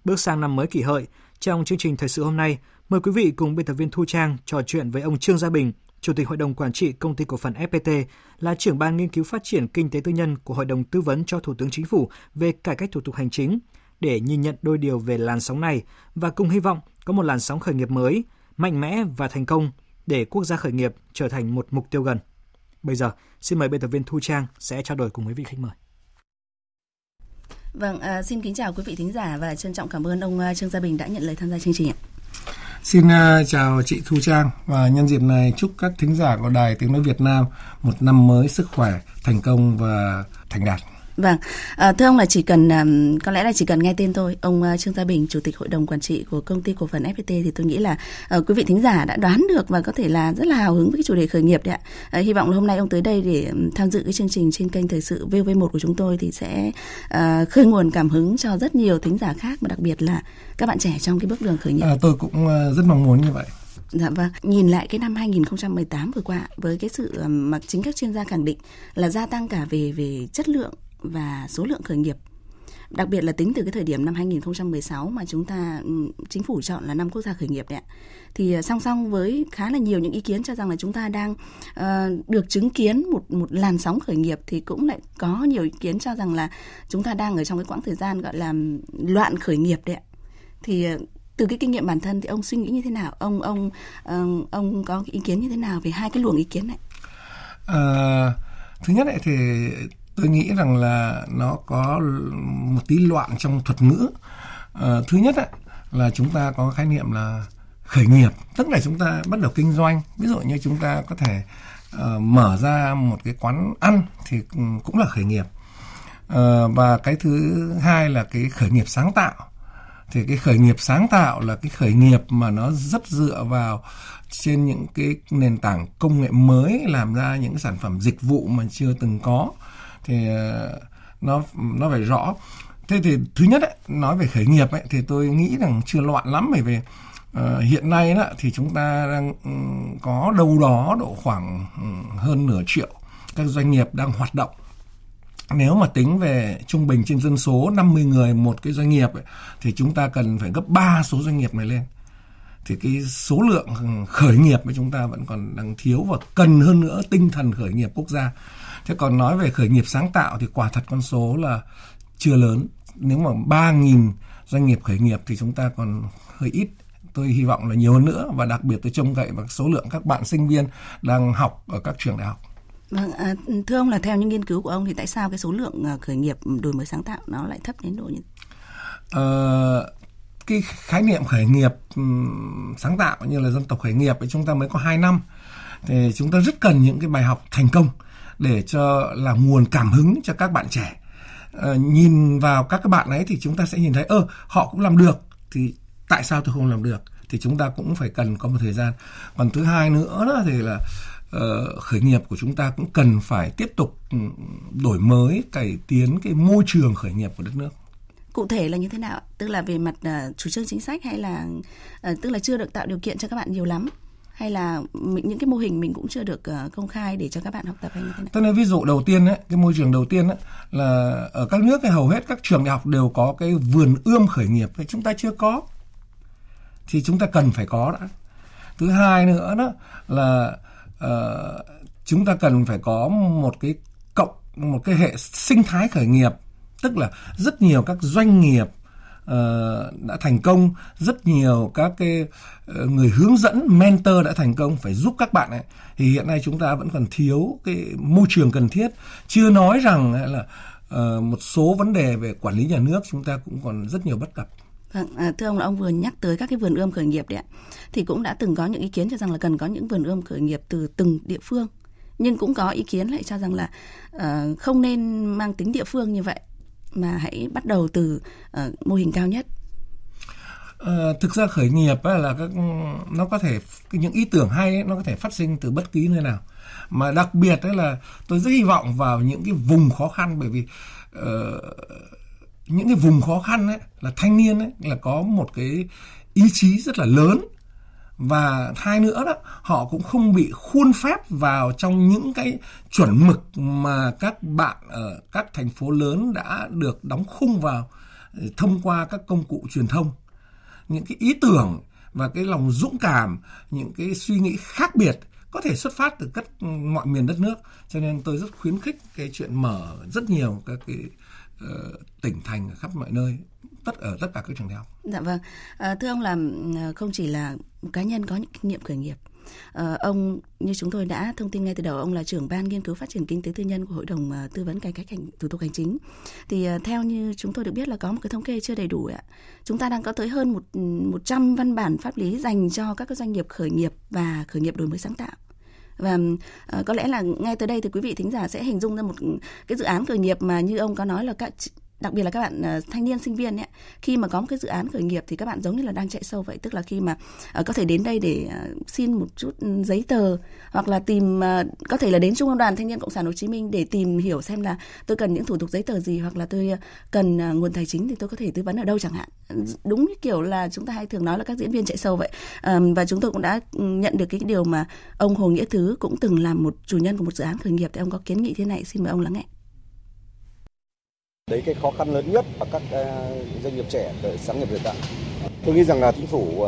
Bước sang năm mới Kỷ Hợi, trong chương trình thời sự hôm nay, mời quý vị cùng biên tập viên Thu Trang trò chuyện với ông Trương Gia Bình, Chủ tịch Hội đồng Quản trị Công ty Cổ phần ép pê tê, là trưởng ban nghiên cứu phát triển kinh tế tư nhân của Hội đồng Tư vấn cho Thủ tướng Chính phủ về cải cách thủ tục hành chính, để nhìn nhận đôi điều về làn sóng này và cùng hy vọng có một làn sóng khởi nghiệp mới, mạnh mẽ và thành công để quốc gia khởi nghiệp trở thành một mục tiêu gần. Bây giờ, xin mời biên tập viên Thu Trang sẽ trao đổi cùng với vị khách mời. Vâng, à, xin kính chào quý vị thính giả và trân trọng cảm ơn ông Trương Gia Bình đã nhận lời tham gia chương trình ạ. Xin uh, chào chị Thu Trang, và nhân dịp này chúc các thính giả của Đài Tiếng Nói Việt Nam một năm mới sức khỏe, thành công và thành đạt. Vâng, à, thưa ông là chỉ cần, um, có lẽ là chỉ cần nghe tên thôi, ông uh, Trương Gia Bình, Chủ tịch Hội đồng Quản trị của Công ty Cổ phần ép pê tê, thì tôi nghĩ là uh, quý vị thính giả đã đoán được và có thể là rất là hào hứng với cái chủ đề khởi nghiệp đấy ạ. À, hy vọng là hôm nay ông tới đây để tham dự cái chương trình trên kênh Thời sự vê o vê một của chúng tôi thì sẽ uh, khơi nguồn cảm hứng cho rất nhiều thính giả khác, và đặc biệt là các bạn trẻ trong cái bước đường khởi nghiệp. À, tôi cũng uh, rất mong muốn như vậy. Dạ vâng, nhìn lại cái năm hai không một tám vừa qua, với cái sự mà chính các chuyên gia khẳng định là gia tăng cả về về chất lượng và số lượng khởi nghiệp. Đặc biệt là tính từ cái thời điểm năm hai không một sáu mà chúng ta, chính phủ chọn là năm quốc gia khởi nghiệp đấy ạ. Thì song song với khá là nhiều những ý kiến cho rằng là chúng ta đang uh, được chứng kiến một một làn sóng khởi nghiệp, thì cũng lại có nhiều ý kiến cho rằng là chúng ta đang ở trong cái quãng thời gian gọi là loạn khởi nghiệp đấy ạ. Thì từ cái kinh nghiệm bản thân thì ông suy nghĩ như thế nào? Ông ông uh, ông có ý kiến như thế nào về hai cái luồng ý kiến này? À, thứ nhất ấy thì tôi nghĩ rằng là nó có một tí loạn trong thuật ngữ. À, thứ nhất ấy, là chúng ta có khái niệm là khởi nghiệp, tức là chúng ta bắt đầu kinh doanh. Ví dụ như chúng ta có thể uh, mở ra một cái quán ăn thì cũng là khởi nghiệp. À, và cái thứ hai là cái khởi nghiệp sáng tạo. Thì cái khởi nghiệp sáng tạo là cái khởi nghiệp mà nó rất dựa vào trên những cái nền tảng công nghệ mới, làm ra những sản phẩm dịch vụ mà chưa từng có. Thì nó nó phải rõ. Thế thì thứ nhất ấy, nói về khởi nghiệp ấy, thì tôi nghĩ rằng chưa loạn lắm, bởi vì uh, hiện nay đó, thì chúng ta đang um, có đâu đó độ khoảng um, hơn nửa triệu các doanh nghiệp đang hoạt động. Nếu mà tính về trung bình trên dân số năm mươi người một cái doanh nghiệp ấy, thì chúng ta cần phải gấp ba số doanh nghiệp này lên. Thì cái số lượng khởi nghiệp của chúng ta vẫn còn đang thiếu, và cần hơn nữa tinh thần khởi nghiệp quốc gia. Thế còn nói về khởi nghiệp sáng tạo thì quả thật con số là chưa lớn. Nếu mà ba nghìn doanh nghiệp khởi nghiệp thì chúng ta còn hơi ít. Tôi hy vọng là nhiều hơn nữa, và đặc biệt tôi trông cậy vào số lượng các bạn sinh viên đang học ở các trường đại học. Vâng, à, thưa ông là theo những nghiên cứu của ông thì tại sao cái số lượng khởi nghiệp đổi mới sáng tạo nó lại thấp đến độ như à, cái khái niệm khởi nghiệp sáng tạo như là dân tộc khởi nghiệp ấy, chúng ta mới có hai năm. Thì chúng ta rất cần những cái bài học thành công để cho là nguồn cảm hứng cho các bạn trẻ. À, nhìn vào các bạn ấy thì chúng ta sẽ nhìn thấy ơ họ cũng làm được, thì tại sao tôi không làm được? Thì chúng ta cũng phải cần có một thời gian. Còn thứ hai nữa đó thì là uh, khởi nghiệp của chúng ta cũng cần phải tiếp tục đổi mới, cải tiến cái môi trường khởi nghiệp của đất nước. Cụ thể là như thế nào? Tức là về mặt uh, chủ trương chính sách, hay là uh, tức là chưa được tạo điều kiện cho các bạn nhiều lắm, hay là mình, những cái mô hình mình cũng chưa được uh, công khai để cho các bạn học tập, hay như thế nào? Tôi nói ví dụ đầu tiên ấy, cái môi trường đầu tiên ấy, là ở các nước hầu hết các trường đại học đều có cái vườn ươm khởi nghiệp, thì chúng ta chưa có, thì chúng ta cần phải có đã. Thứ hai nữa đó là uh, chúng ta cần phải có một cái cộng một cái hệ sinh thái khởi nghiệp, tức là rất nhiều các doanh nghiệp Uh, đã thành công, rất nhiều các cái uh, người hướng dẫn, mentor đã thành công, phải giúp các bạn ấy. Thì hiện nay chúng ta vẫn còn thiếu cái môi trường cần thiết. Chưa nói rằng là uh, một số vấn đề về quản lý nhà nước chúng ta cũng còn rất nhiều bất cập. Vâng, thưa ông, là ông vừa nhắc tới các cái vườn ươm khởi nghiệp đấy ạ, thì cũng đã từng có những ý kiến cho rằng là cần có những vườn ươm khởi nghiệp từ từng địa phương, nhưng cũng có ý kiến lại cho rằng là uh, không nên mang tính địa phương như vậy mà hãy bắt đầu từ uh, mô hình cao nhất. Uh, thực ra khởi nghiệp ấy là các, nó có thể những ý tưởng hay ấy, nó có thể phát sinh từ bất kỳ nơi nào, mà đặc biệt ấy là tôi rất hy vọng vào những cái vùng khó khăn, bởi vì uh, những cái vùng khó khăn ấy, là thanh niên ấy, là có một cái ý chí rất là lớn, và hai nữa đó, họ cũng không bị khuôn phép vào trong những cái chuẩn mực mà các bạn ở các thành phố lớn đã được đóng khung vào thông qua các công cụ truyền thông. Những cái ý tưởng và cái lòng dũng cảm, những cái suy nghĩ khác biệt có thể xuất phát từ các mọi miền đất nước, cho nên tôi rất khuyến khích cái chuyện mở rất nhiều các cái tỉnh thành ở khắp mọi nơi, tất ở tất cả các trường đại học. Dạ vâng, à, thưa ông, là không chỉ là cá nhân có những kinh nghiệm khởi nghiệp, à, ông như chúng tôi đã thông tin ngay từ đầu, ông là trưởng ban nghiên cứu phát triển kinh tế tư nhân của Hội đồng Tư vấn Cải cách hành, thủ tục hành chính. Thì theo như chúng tôi được biết là có một cái thống kê chưa đầy đủ ạ. Chúng ta đang có tới hơn một một trăm văn bản pháp lý dành cho các doanh nghiệp khởi nghiệp và khởi nghiệp đổi mới sáng tạo. Và uh, có lẽ là ngay tới đây thì quý vị thính giả sẽ hình dung ra một cái dự án khởi nghiệp mà như ông có nói là các, đặc biệt là các bạn uh, thanh niên sinh viên ấy, khi mà có một cái dự án khởi nghiệp thì các bạn giống như là đang chạy sâu vậy, tức là khi mà uh, có thể đến đây để uh, xin một chút giấy tờ, hoặc là tìm uh, có thể là đến Trung ương Đoàn Thanh niên Cộng sản Hồ Chí Minh để tìm hiểu xem là tôi cần những thủ tục giấy tờ gì, hoặc là tôi uh, cần uh, nguồn tài chính thì tôi có thể tư vấn ở đâu chẳng hạn. Đúng như kiểu là chúng ta hay thường nói là các diễn viên chạy sâu vậy. um, Và chúng tôi cũng đã nhận được cái điều mà ông Hồ Nghĩa Thứ cũng từng làm một chủ nhân của một dự án khởi nghiệp. Thì ông có kiến nghị thế này, xin mời ông lắng nghe. Đấy, cái khó khăn lớn nhất mà các doanh nghiệp trẻ để sáng nghiệp hiện tại, tôi nghĩ rằng là chính phủ,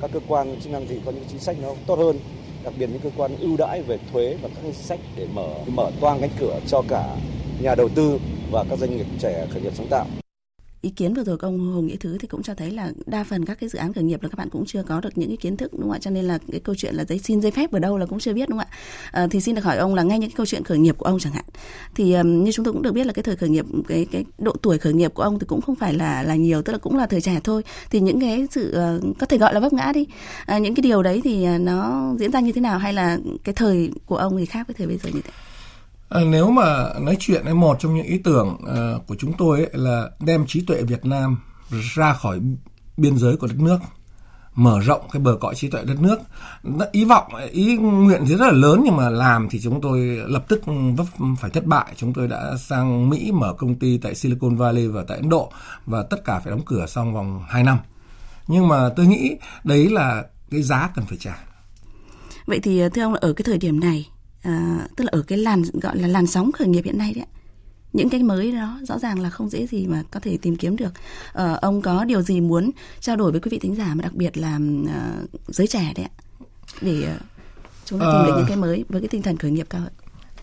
các cơ quan chức năng thì có những chính sách nó tốt hơn, đặc biệt những cơ quan ưu đãi về thuế và các chính sách để mở mở toang cánh cửa cho cả nhà đầu tư và các doanh nghiệp trẻ khởi nghiệp sáng tạo. Ý kiến vừa rồi của ông Hồ Nghĩa Thứ thì cũng cho thấy là đa phần các cái dự án khởi nghiệp là các bạn cũng chưa có được những cái kiến thức, đúng không ạ? Cho nên là cái câu chuyện là giấy xin giấy phép ở đâu là cũng chưa biết, đúng không ạ? À, thì xin được hỏi ông là ngay những cái câu chuyện khởi nghiệp của ông chẳng hạn, thì um, như chúng tôi cũng được biết là cái thời khởi nghiệp, cái cái độ tuổi khởi nghiệp của ông thì cũng không phải là là nhiều, tức là cũng là thời trẻ thôi. Thì những cái sự uh, có thể gọi là vấp ngã đi, à, những cái điều đấy thì nó diễn ra như thế nào, hay là cái thời của ông thì khác với thời bây giờ như thế? Nếu mà nói chuyện ấy, một trong những ý tưởng uh, của chúng tôi ấy là đem trí tuệ Việt Nam ra khỏi biên giới của đất nước, mở rộng cái bờ cõi trí tuệ đất nước. Ý vọng, ý nguyện thì rất là lớn, nhưng mà làm thì chúng tôi lập tức vấp phải thất bại. Chúng tôi đã sang Mỹ mở công ty tại Silicon Valley và tại Ấn Độ, và tất cả phải đóng cửa trong vòng hai năm. Nhưng mà tôi nghĩ đấy là cái giá cần phải trả. Vậy thì thưa ông, ở cái thời điểm này, À, tức là ở cái làn gọi là làn sóng khởi nghiệp hiện nay đấy, những cái mới đó rõ ràng là không dễ gì mà có thể tìm kiếm được. À, ông có điều gì muốn trao đổi với quý vị thính giả, mà đặc biệt là à, giới trẻ đấy, để chúng ta tìm à, đến những cái mới với cái tinh thần khởi nghiệp cao hơn?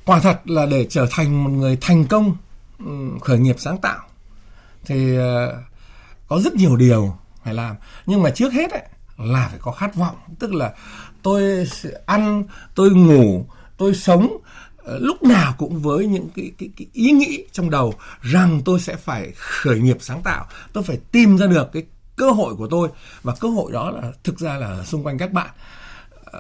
Quả thật là để trở thành một người thành công khởi nghiệp sáng tạo thì có rất nhiều điều phải làm, nhưng mà trước hết ấy, là phải có khát vọng. Tức là tôi ăn, tôi ngủ, tôi sống lúc nào cũng với những cái, cái, cái ý nghĩ trong đầu rằng tôi sẽ phải khởi nghiệp sáng tạo. Tôi phải tìm ra được cái cơ hội của tôi, và cơ hội đó là thực ra là xung quanh các bạn. À,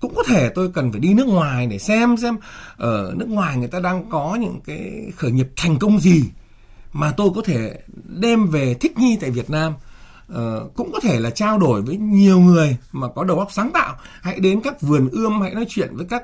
cũng có thể tôi cần phải đi nước ngoài để xem xem ở nước ngoài người ta đang có những cái khởi nghiệp thành công gì mà tôi có thể đem về thích nghi tại Việt Nam. Uh, cũng có thể là trao đổi với nhiều người mà có đầu óc sáng tạo, hãy đến các vườn ươm, hãy nói chuyện với các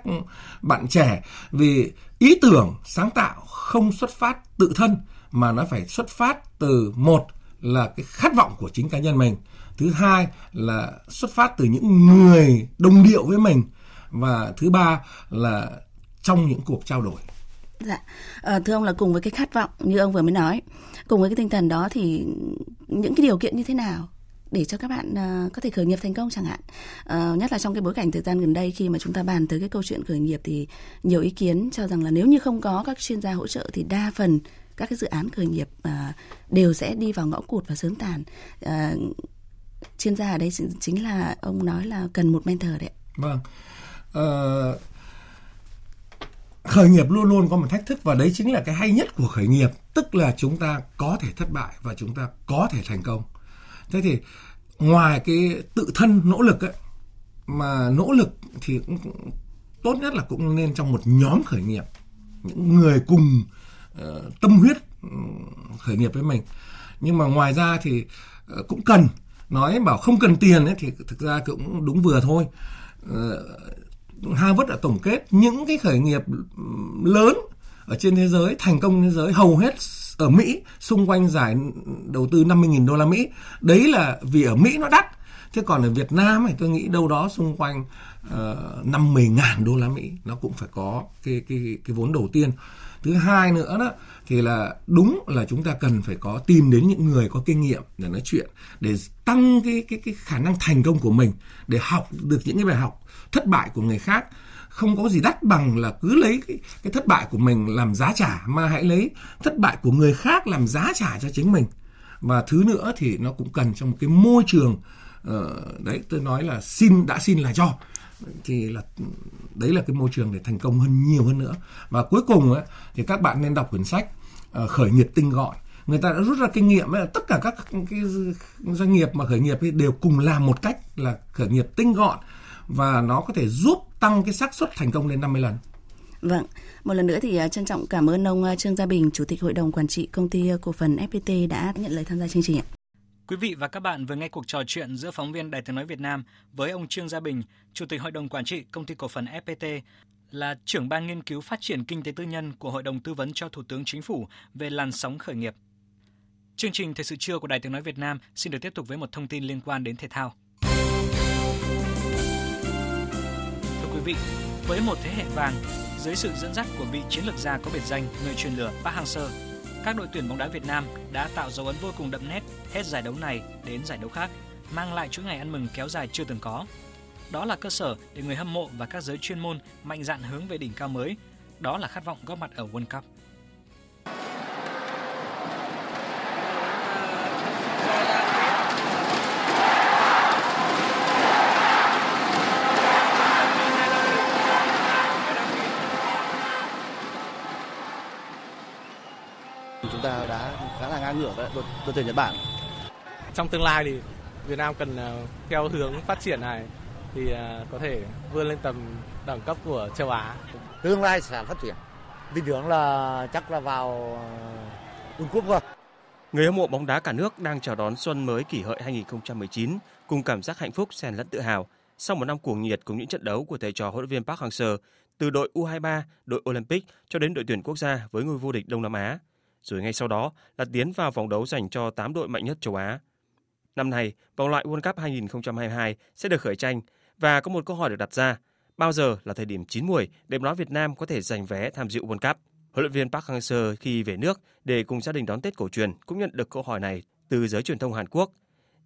bạn trẻ, vì ý tưởng sáng tạo không xuất phát tự thân mà nó phải xuất phát từ, một là cái khát vọng của chính cá nhân mình, thứ hai là xuất phát từ những người đồng điệu với mình, và thứ ba là trong những cuộc trao đổi. Dạ, à, thưa ông, là cùng với cái khát vọng như ông vừa mới nói, cùng với cái tinh thần đó thì những cái điều kiện như thế nào để cho các bạn à, có thể khởi nghiệp thành công chẳng hạn, à, nhất là trong cái bối cảnh thời gian gần đây khi mà chúng ta bàn tới cái câu chuyện khởi nghiệp thì nhiều ý kiến cho rằng là nếu như không có các chuyên gia hỗ trợ thì đa phần các cái dự án khởi nghiệp à, đều sẽ đi vào ngõ cụt và sớm tàn. À, chuyên gia ở đây chính là ông nói là cần một mentor đấy. Vâng. Ờ... Khởi nghiệp luôn luôn có một thách thức, và đấy chính là cái hay nhất của khởi nghiệp, tức là chúng ta có thể thất bại và chúng ta có thể thành công. Thế thì ngoài cái tự thân nỗ lực ấy, mà nỗ lực thì cũng, cũng tốt nhất là cũng nên trong một nhóm khởi nghiệp, những người cùng uh, tâm huyết khởi nghiệp với mình. Nhưng mà ngoài ra thì uh, cũng cần, nói bảo không cần tiền ấy, thì thực ra cũng đúng vừa thôi. Uh, Harvard đã tổng kết những cái khởi nghiệp lớn ở trên thế giới, thành công thế giới, hầu hết ở Mỹ, xung quanh giải đầu tư năm mươi nghìn đô la Mỹ. Đấy là vì ở Mỹ nó đắt. Thế còn ở Việt Nam thì tôi nghĩ đâu đó xung quanh uh, năm mươi nghìn đô la Mỹ nó cũng phải có cái, cái, cái vốn đầu tiên. Thứ hai nữa đó, thì là đúng là chúng ta cần phải có tìm đến những người có kinh nghiệm để nói chuyện, để tăng cái, cái, cái khả năng thành công của mình, để học được những cái bài học thất bại của người khác. Không có gì đắt bằng là cứ lấy cái, cái thất bại của mình làm giá trả, mà hãy lấy thất bại của người khác làm giá trả cho chính mình. Và thứ nữa thì nó cũng cần trong một cái môi trường uh, đấy, tôi nói là xin đã xin là cho, thì là đấy là cái môi trường để thành công hơn nhiều hơn nữa. Và cuối cùng ấy, thì các bạn nên đọc quyển sách uh, Khởi nghiệp tinh gọn. Người ta đã rút ra kinh nghiệm ấy, tất cả các cái doanh nghiệp mà khởi nghiệp ấy đều cùng làm một cách là khởi nghiệp tinh gọn, và nó có thể giúp tăng cái xác suất thành công lên năm mươi lần. Vâng, một lần nữa thì trân trọng cảm ơn ông Trương Gia Bình, Chủ tịch Hội đồng Quản trị Công ty Cổ phần ép pê tê đã nhận lời tham gia chương trình ạ. Quý vị và các bạn vừa nghe cuộc trò chuyện giữa phóng viên Đài Tiếng Nói Việt Nam với ông Trương Gia Bình, Chủ tịch Hội đồng Quản trị Công ty Cổ phần ép pê tê, là trưởng ban nghiên cứu phát triển kinh tế tư nhân của Hội đồng Tư vấn cho Thủ tướng Chính phủ về làn sóng khởi nghiệp. Chương trình Thời sự trưa của Đài Tiếng Nói Việt Nam xin được tiếp tục với một thông tin liên quan đến thể thao. Vị, với một thế hệ vàng dưới sự dẫn dắt của vị chiến lược gia có biệt danh người truyền lửa Park Hang-seo, các đội tuyển bóng đá Việt Nam đã tạo dấu ấn vô cùng đậm nét hết giải đấu này đến giải đấu khác, mang lại chuỗi ngày ăn mừng kéo dài chưa từng có. Đó là cơ sở để người hâm mộ và các giới chuyên môn mạnh dạn hướng về đỉnh cao mới, đó là khát vọng góp mặt ở World Cup. Ta đã khá là ngang ngửa với đội tuyển Nhật Bản. Trong tương lai thì Việt Nam cần theo hướng phát triển này thì có thể vươn lên tầm đẳng cấp của châu Á. Tương lai sẽ phát triển. Tin tưởng là chắc là vào World Cup thôi. Người hâm mộ bóng đá cả nước đang chào đón xuân mới Kỷ Hợi hai không một chín cùng cảm giác hạnh phúc xen lẫn tự hào sau một năm cuồng nhiệt cùng những trận đấu của thầy trò huấn luyện viên Park Hang-seo, từ đội u hai ba, đội Olympic cho đến đội tuyển quốc gia với ngôi vô địch Đông Nam Á. Rồi ngay sau đó là tiến vào vòng đấu dành cho tám đội mạnh nhất châu Á. Năm nay, vòng loại World Cup hai không hai hai sẽ được khởi tranh và có một câu hỏi được đặt ra, bao giờ là thời điểm chín muồi để bóng đá Việt Nam có thể giành vé tham dự World Cup? Huấn luyện viên Park Hang-seo khi về nước để cùng gia đình đón Tết cổ truyền cũng nhận được câu hỏi này từ giới truyền thông Hàn Quốc.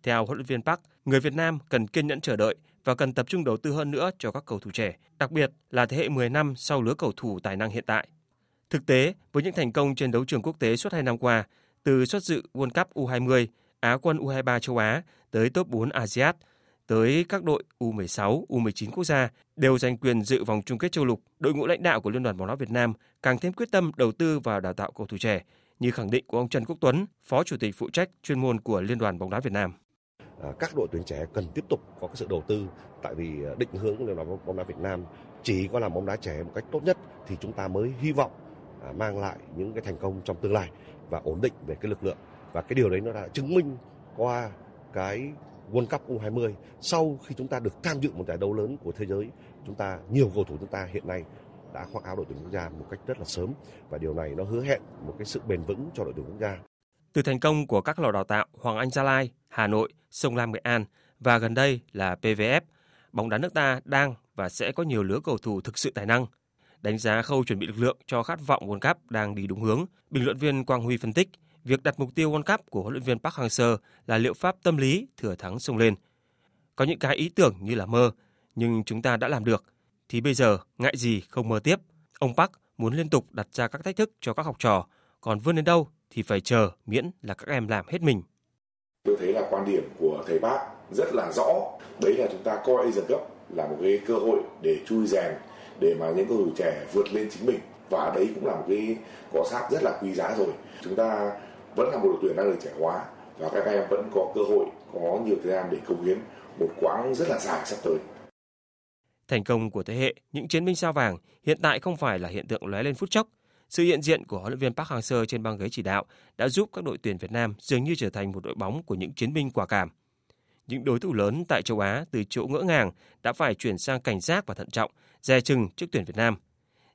Theo huấn luyện viên Park, người Việt Nam cần kiên nhẫn chờ đợi và cần tập trung đầu tư hơn nữa cho các cầu thủ trẻ, đặc biệt là thế hệ mười năm sau lứa cầu thủ tài năng hiện tại. Thực tế, với những thành công trên đấu trường quốc tế suốt hai năm qua, từ suất dự World Cup u hai mươi, Á quân u hai ba châu Á tới top bốn a sê an, tới các đội u mười sáu, u mười chín quốc gia đều giành quyền dự vòng chung kết châu lục, đội ngũ lãnh đạo của Liên đoàn bóng đá Việt Nam càng thêm quyết tâm đầu tư vào đào tạo cầu thủ trẻ, như khẳng định của ông Trần Quốc Tuấn, Phó Chủ tịch phụ trách chuyên môn của Liên đoàn bóng đá Việt Nam. Các đội tuyển trẻ cần tiếp tục có cái sự đầu tư, tại vì định hướng của Liên đoàn bóng đá Việt Nam chỉ có làm bóng đá trẻ một cách tốt nhất thì chúng ta mới hy vọng mang lại những cái thành công trong tương lai và ổn định về cái lực lượng, và cái điều đấy nó đã chứng minh qua cái World Cup u hai mươi. Sau khi chúng ta được tham dự một giải đấu lớn của thế giới, chúng ta nhiều cầu thủ chúng ta hiện nay đã khoác áo đội tuyển quốc gia một cách rất là sớm, và điều này nó hứa hẹn một cái sự bền vững cho đội tuyển quốc gia. Từ thành công của các lò đào tạo Hoàng Anh Gia Lai, Hà Nội, Sông Lam Nghệ An và gần đây là pê vê ép, bóng đá nước ta đang và sẽ có nhiều lứa cầu thủ thực sự tài năng. Đánh giá khâu chuẩn bị lực lượng cho khát vọng World Cup đang đi đúng hướng, bình luận viên Quang Huy phân tích, việc đặt mục tiêu World Cup của huấn luyện viên Park Hang-seo là liệu pháp tâm lý thừa thắng xông lên. Có những cái ý tưởng như là mơ, nhưng chúng ta đã làm được, thì bây giờ ngại gì không mơ tiếp. Ông Park muốn liên tục đặt ra các thách thức cho các học trò, còn vươn đến đâu thì phải chờ, miễn là các em làm hết mình. Tôi thấy là quan điểm của thầy Park rất là rõ, đấy là chúng ta coi Asian Cup là một cái cơ hội để chui rèn, để mà những cầu thủ trẻ vượt lên chính mình, và đấy cũng là một cái cọ sát rất là quý giá rồi. Chúng ta vẫn là một đội tuyển đang được trẻ hóa và các em vẫn có cơ hội có nhiều thời gian để cống hiến một quãng rất là dài sắp tới. Thành công của thế hệ những chiến binh sao vàng hiện tại không phải là hiện tượng lóe lên phút chốc. Sự hiện diện của huấn luyện viên Park Hang-seo trên băng ghế chỉ đạo đã giúp các đội tuyển Việt Nam dường như trở thành một đội bóng của những chiến binh quả cảm. Những đối thủ lớn tại châu Á từ chỗ ngỡ ngàng đã phải chuyển sang cảnh giác và thận trọng, dè chừng trước tuyển Việt Nam.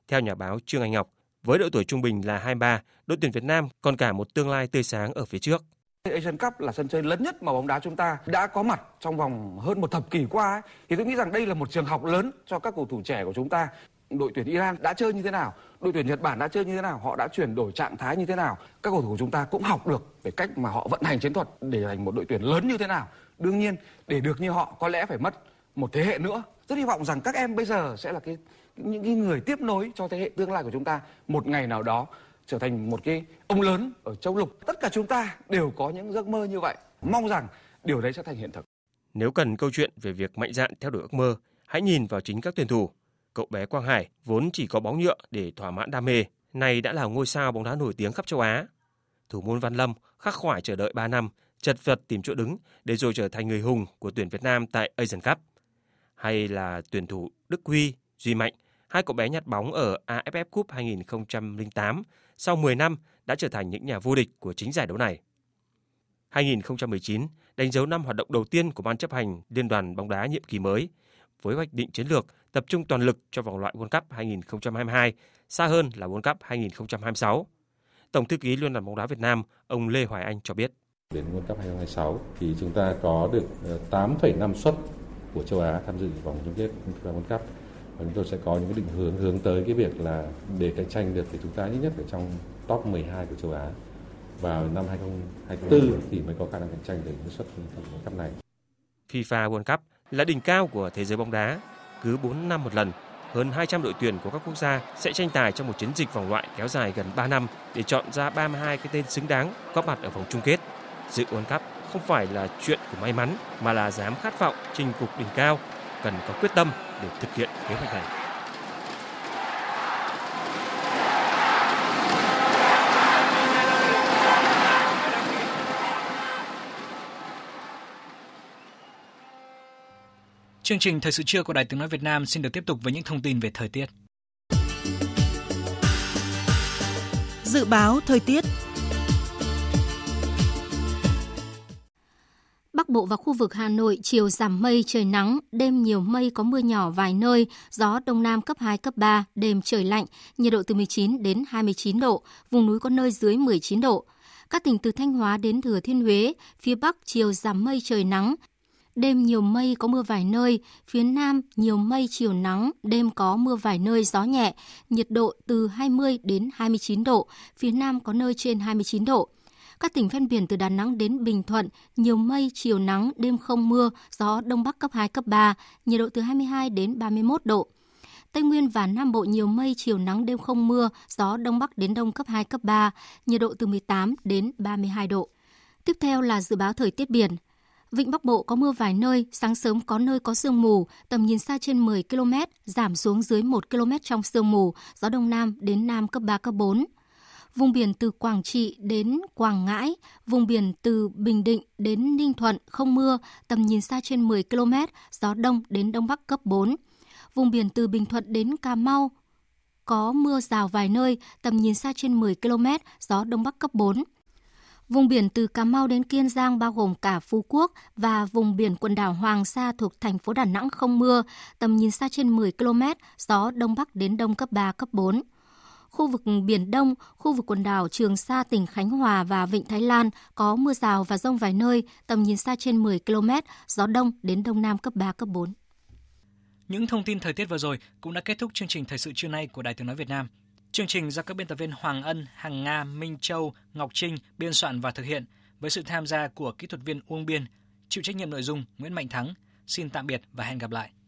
Theo nhà báo Trương Anh Ngọc, với độ tuổi trung bình là hai mươi ba, đội tuyển Việt Nam còn cả một tương lai tươi sáng ở phía trước. Asian Cup là sân chơi lớn nhất mà bóng đá chúng ta đã có mặt trong vòng hơn một thập kỷ qua ấy. Thì tôi nghĩ rằng đây là một trường học lớn cho các cầu thủ trẻ của chúng ta. Đội tuyển Iran đã chơi như thế nào, đội tuyển Nhật Bản đã chơi như thế nào, họ đã chuyển đổi trạng thái như thế nào. Các cầu thủ của chúng ta cũng học được về cách mà họ vận hành chiến thuật để thành một đội tuyển lớn như thế nào. Đương nhiên, để được như họ có lẽ phải mất một thế hệ nữa. Rất hy vọng rằng các em bây giờ sẽ là cái những cái người tiếp nối cho thế hệ tương lai của chúng ta một ngày nào đó trở thành một cái ông lớn ở châu lục. Tất cả chúng ta đều có những giấc mơ như vậy. Mong rằng điều đấy sẽ thành hiện thực. Nếu cần câu chuyện về việc mạnh dạn theo đuổi ước mơ, hãy nhìn vào chính các tuyển thủ. Cậu bé Quang Hải vốn chỉ có bóng nhựa để thỏa mãn đam mê, nay đã là ngôi sao bóng đá nổi tiếng khắp châu Á. Thủ môn Văn Lâm khắc khoải chờ đợi ba năm, chật vật tìm chỗ đứng để rồi trở thành người hùng của tuyển Việt Nam tại Asian Cup. Hay là tuyển thủ Đức Huy, Duy Mạnh, hai cậu bé nhặt bóng ở a ép ép Cup hai nghìn không trăm lẻ tám, sau mười năm đã trở thành những nhà vô địch của chính giải đấu này. hai nghìn không trăm mười chín đánh dấu năm hoạt động đầu tiên của Ban chấp hành Liên đoàn bóng đá nhiệm kỳ mới, với hoạch định chiến lược tập trung toàn lực cho vòng loại World Cup hai nghìn không trăm hai mươi hai, xa hơn là World Cup hai nghìn không trăm hai mươi sáu. Tổng thư ký Liên đoàn bóng đá Việt Nam, ông Lê Hoài Anh cho biết. Đến World Cup hai nghìn không trăm hai mươi sáu thì chúng ta có được tám phẩy năm suất của châu Á tham dự vòng chung kết World Cup. Và chúng tôi sẽ có những cái định hướng hướng tới cái việc là để cạnh tranh được thì chúng ta ít nhất phải trong top mười hai của châu Á. Vào năm hai nghìn không trăm hai mươi tư thì mới có khả năng cạnh tranh để cái suất World Cup này. FIFA World Cup là đỉnh cao của thế giới bóng đá. Cứ bốn năm một lần, hơn hai trăm đội tuyển của các quốc gia sẽ tranh tài trong một chiến dịch vòng loại kéo dài gần ba năm để chọn ra ba mươi hai cái tên xứng đáng góp mặt ở vòng chung kết. Dự World Cup không phải là chuyện của may mắn mà là dám khát vọng chinh phục đỉnh cao, cần có quyết tâm để thực hiện kế hoạch này. Chương trình Thời sự trưa của Đài Tiếng nói Việt Nam xin được tiếp tục với những thông tin về thời tiết. Dự báo thời tiết. Bắc Bộ và khu vực Hà Nội chiều giảm mây trời nắng, đêm nhiều mây có mưa nhỏ vài nơi, gió đông nam cấp hai, cấp ba, đêm trời lạnh, nhiệt độ từ mười chín đến hai mươi chín độ, vùng núi có nơi dưới mười chín độ. Các tỉnh từ Thanh Hóa đến Thừa Thiên Huế, phía Bắc chiều giảm mây trời nắng, đêm nhiều mây có mưa vài nơi, phía Nam nhiều mây chiều nắng, đêm có mưa vài nơi gió nhẹ, nhiệt độ từ hai mươi đến hai mươi chín độ, phía Nam có nơi trên hai mươi chín độ. Các tỉnh ven biển từ Đà Nẵng đến Bình Thuận, nhiều mây, chiều nắng, đêm không mưa, gió Đông Bắc cấp hai, cấp ba, nhiệt độ từ hai mươi hai đến ba mươi mốt độ. Tây Nguyên và Nam Bộ nhiều mây, chiều nắng, đêm không mưa, gió Đông Bắc đến Đông cấp hai, cấp ba, nhiệt độ từ mười tám đến ba mươi hai độ. Tiếp theo là dự báo thời tiết biển. Vịnh Bắc Bộ có mưa vài nơi, sáng sớm có nơi có sương mù, tầm nhìn xa trên mười ki lô mét, giảm xuống dưới một ki lô mét trong sương mù, gió Đông Nam đến Nam cấp ba, cấp bốn. Vùng biển từ Quảng Trị đến Quảng Ngãi, vùng biển từ Bình Định đến Ninh Thuận không mưa, tầm nhìn xa trên mười ki lô mét, gió Đông đến Đông Bắc cấp bốn. Vùng biển từ Bình Thuận đến Cà Mau có mưa rào vài nơi, tầm nhìn xa trên mười ki lô mét, gió Đông Bắc cấp bốn. Vùng biển từ Cà Mau đến Kiên Giang bao gồm cả Phú Quốc và vùng biển quần đảo Hoàng Sa thuộc thành phố Đà Nẵng không mưa, tầm nhìn xa trên mười ki lô mét, gió Đông Bắc đến Đông cấp ba, cấp bốn. Khu vực Biển Đông, khu vực quần đảo Trường Sa, tỉnh Khánh Hòa và Vịnh Thái Lan có mưa rào và dông vài nơi, tầm nhìn xa trên mười ki lô mét, gió Đông đến Đông Nam cấp ba, cấp bốn. Những thông tin thời tiết vừa rồi cũng đã kết thúc chương trình Thời sự trưa nay của Đài Tiếng nói Việt Nam. Chương trình do các biên tập viên Hoàng Ân, Hằng Nga, Minh Châu, Ngọc Trinh biên soạn và thực hiện với sự tham gia của kỹ thuật viên Uông Biên, chịu trách nhiệm nội dung Nguyễn Mạnh Thắng. Xin tạm biệt và hẹn gặp lại.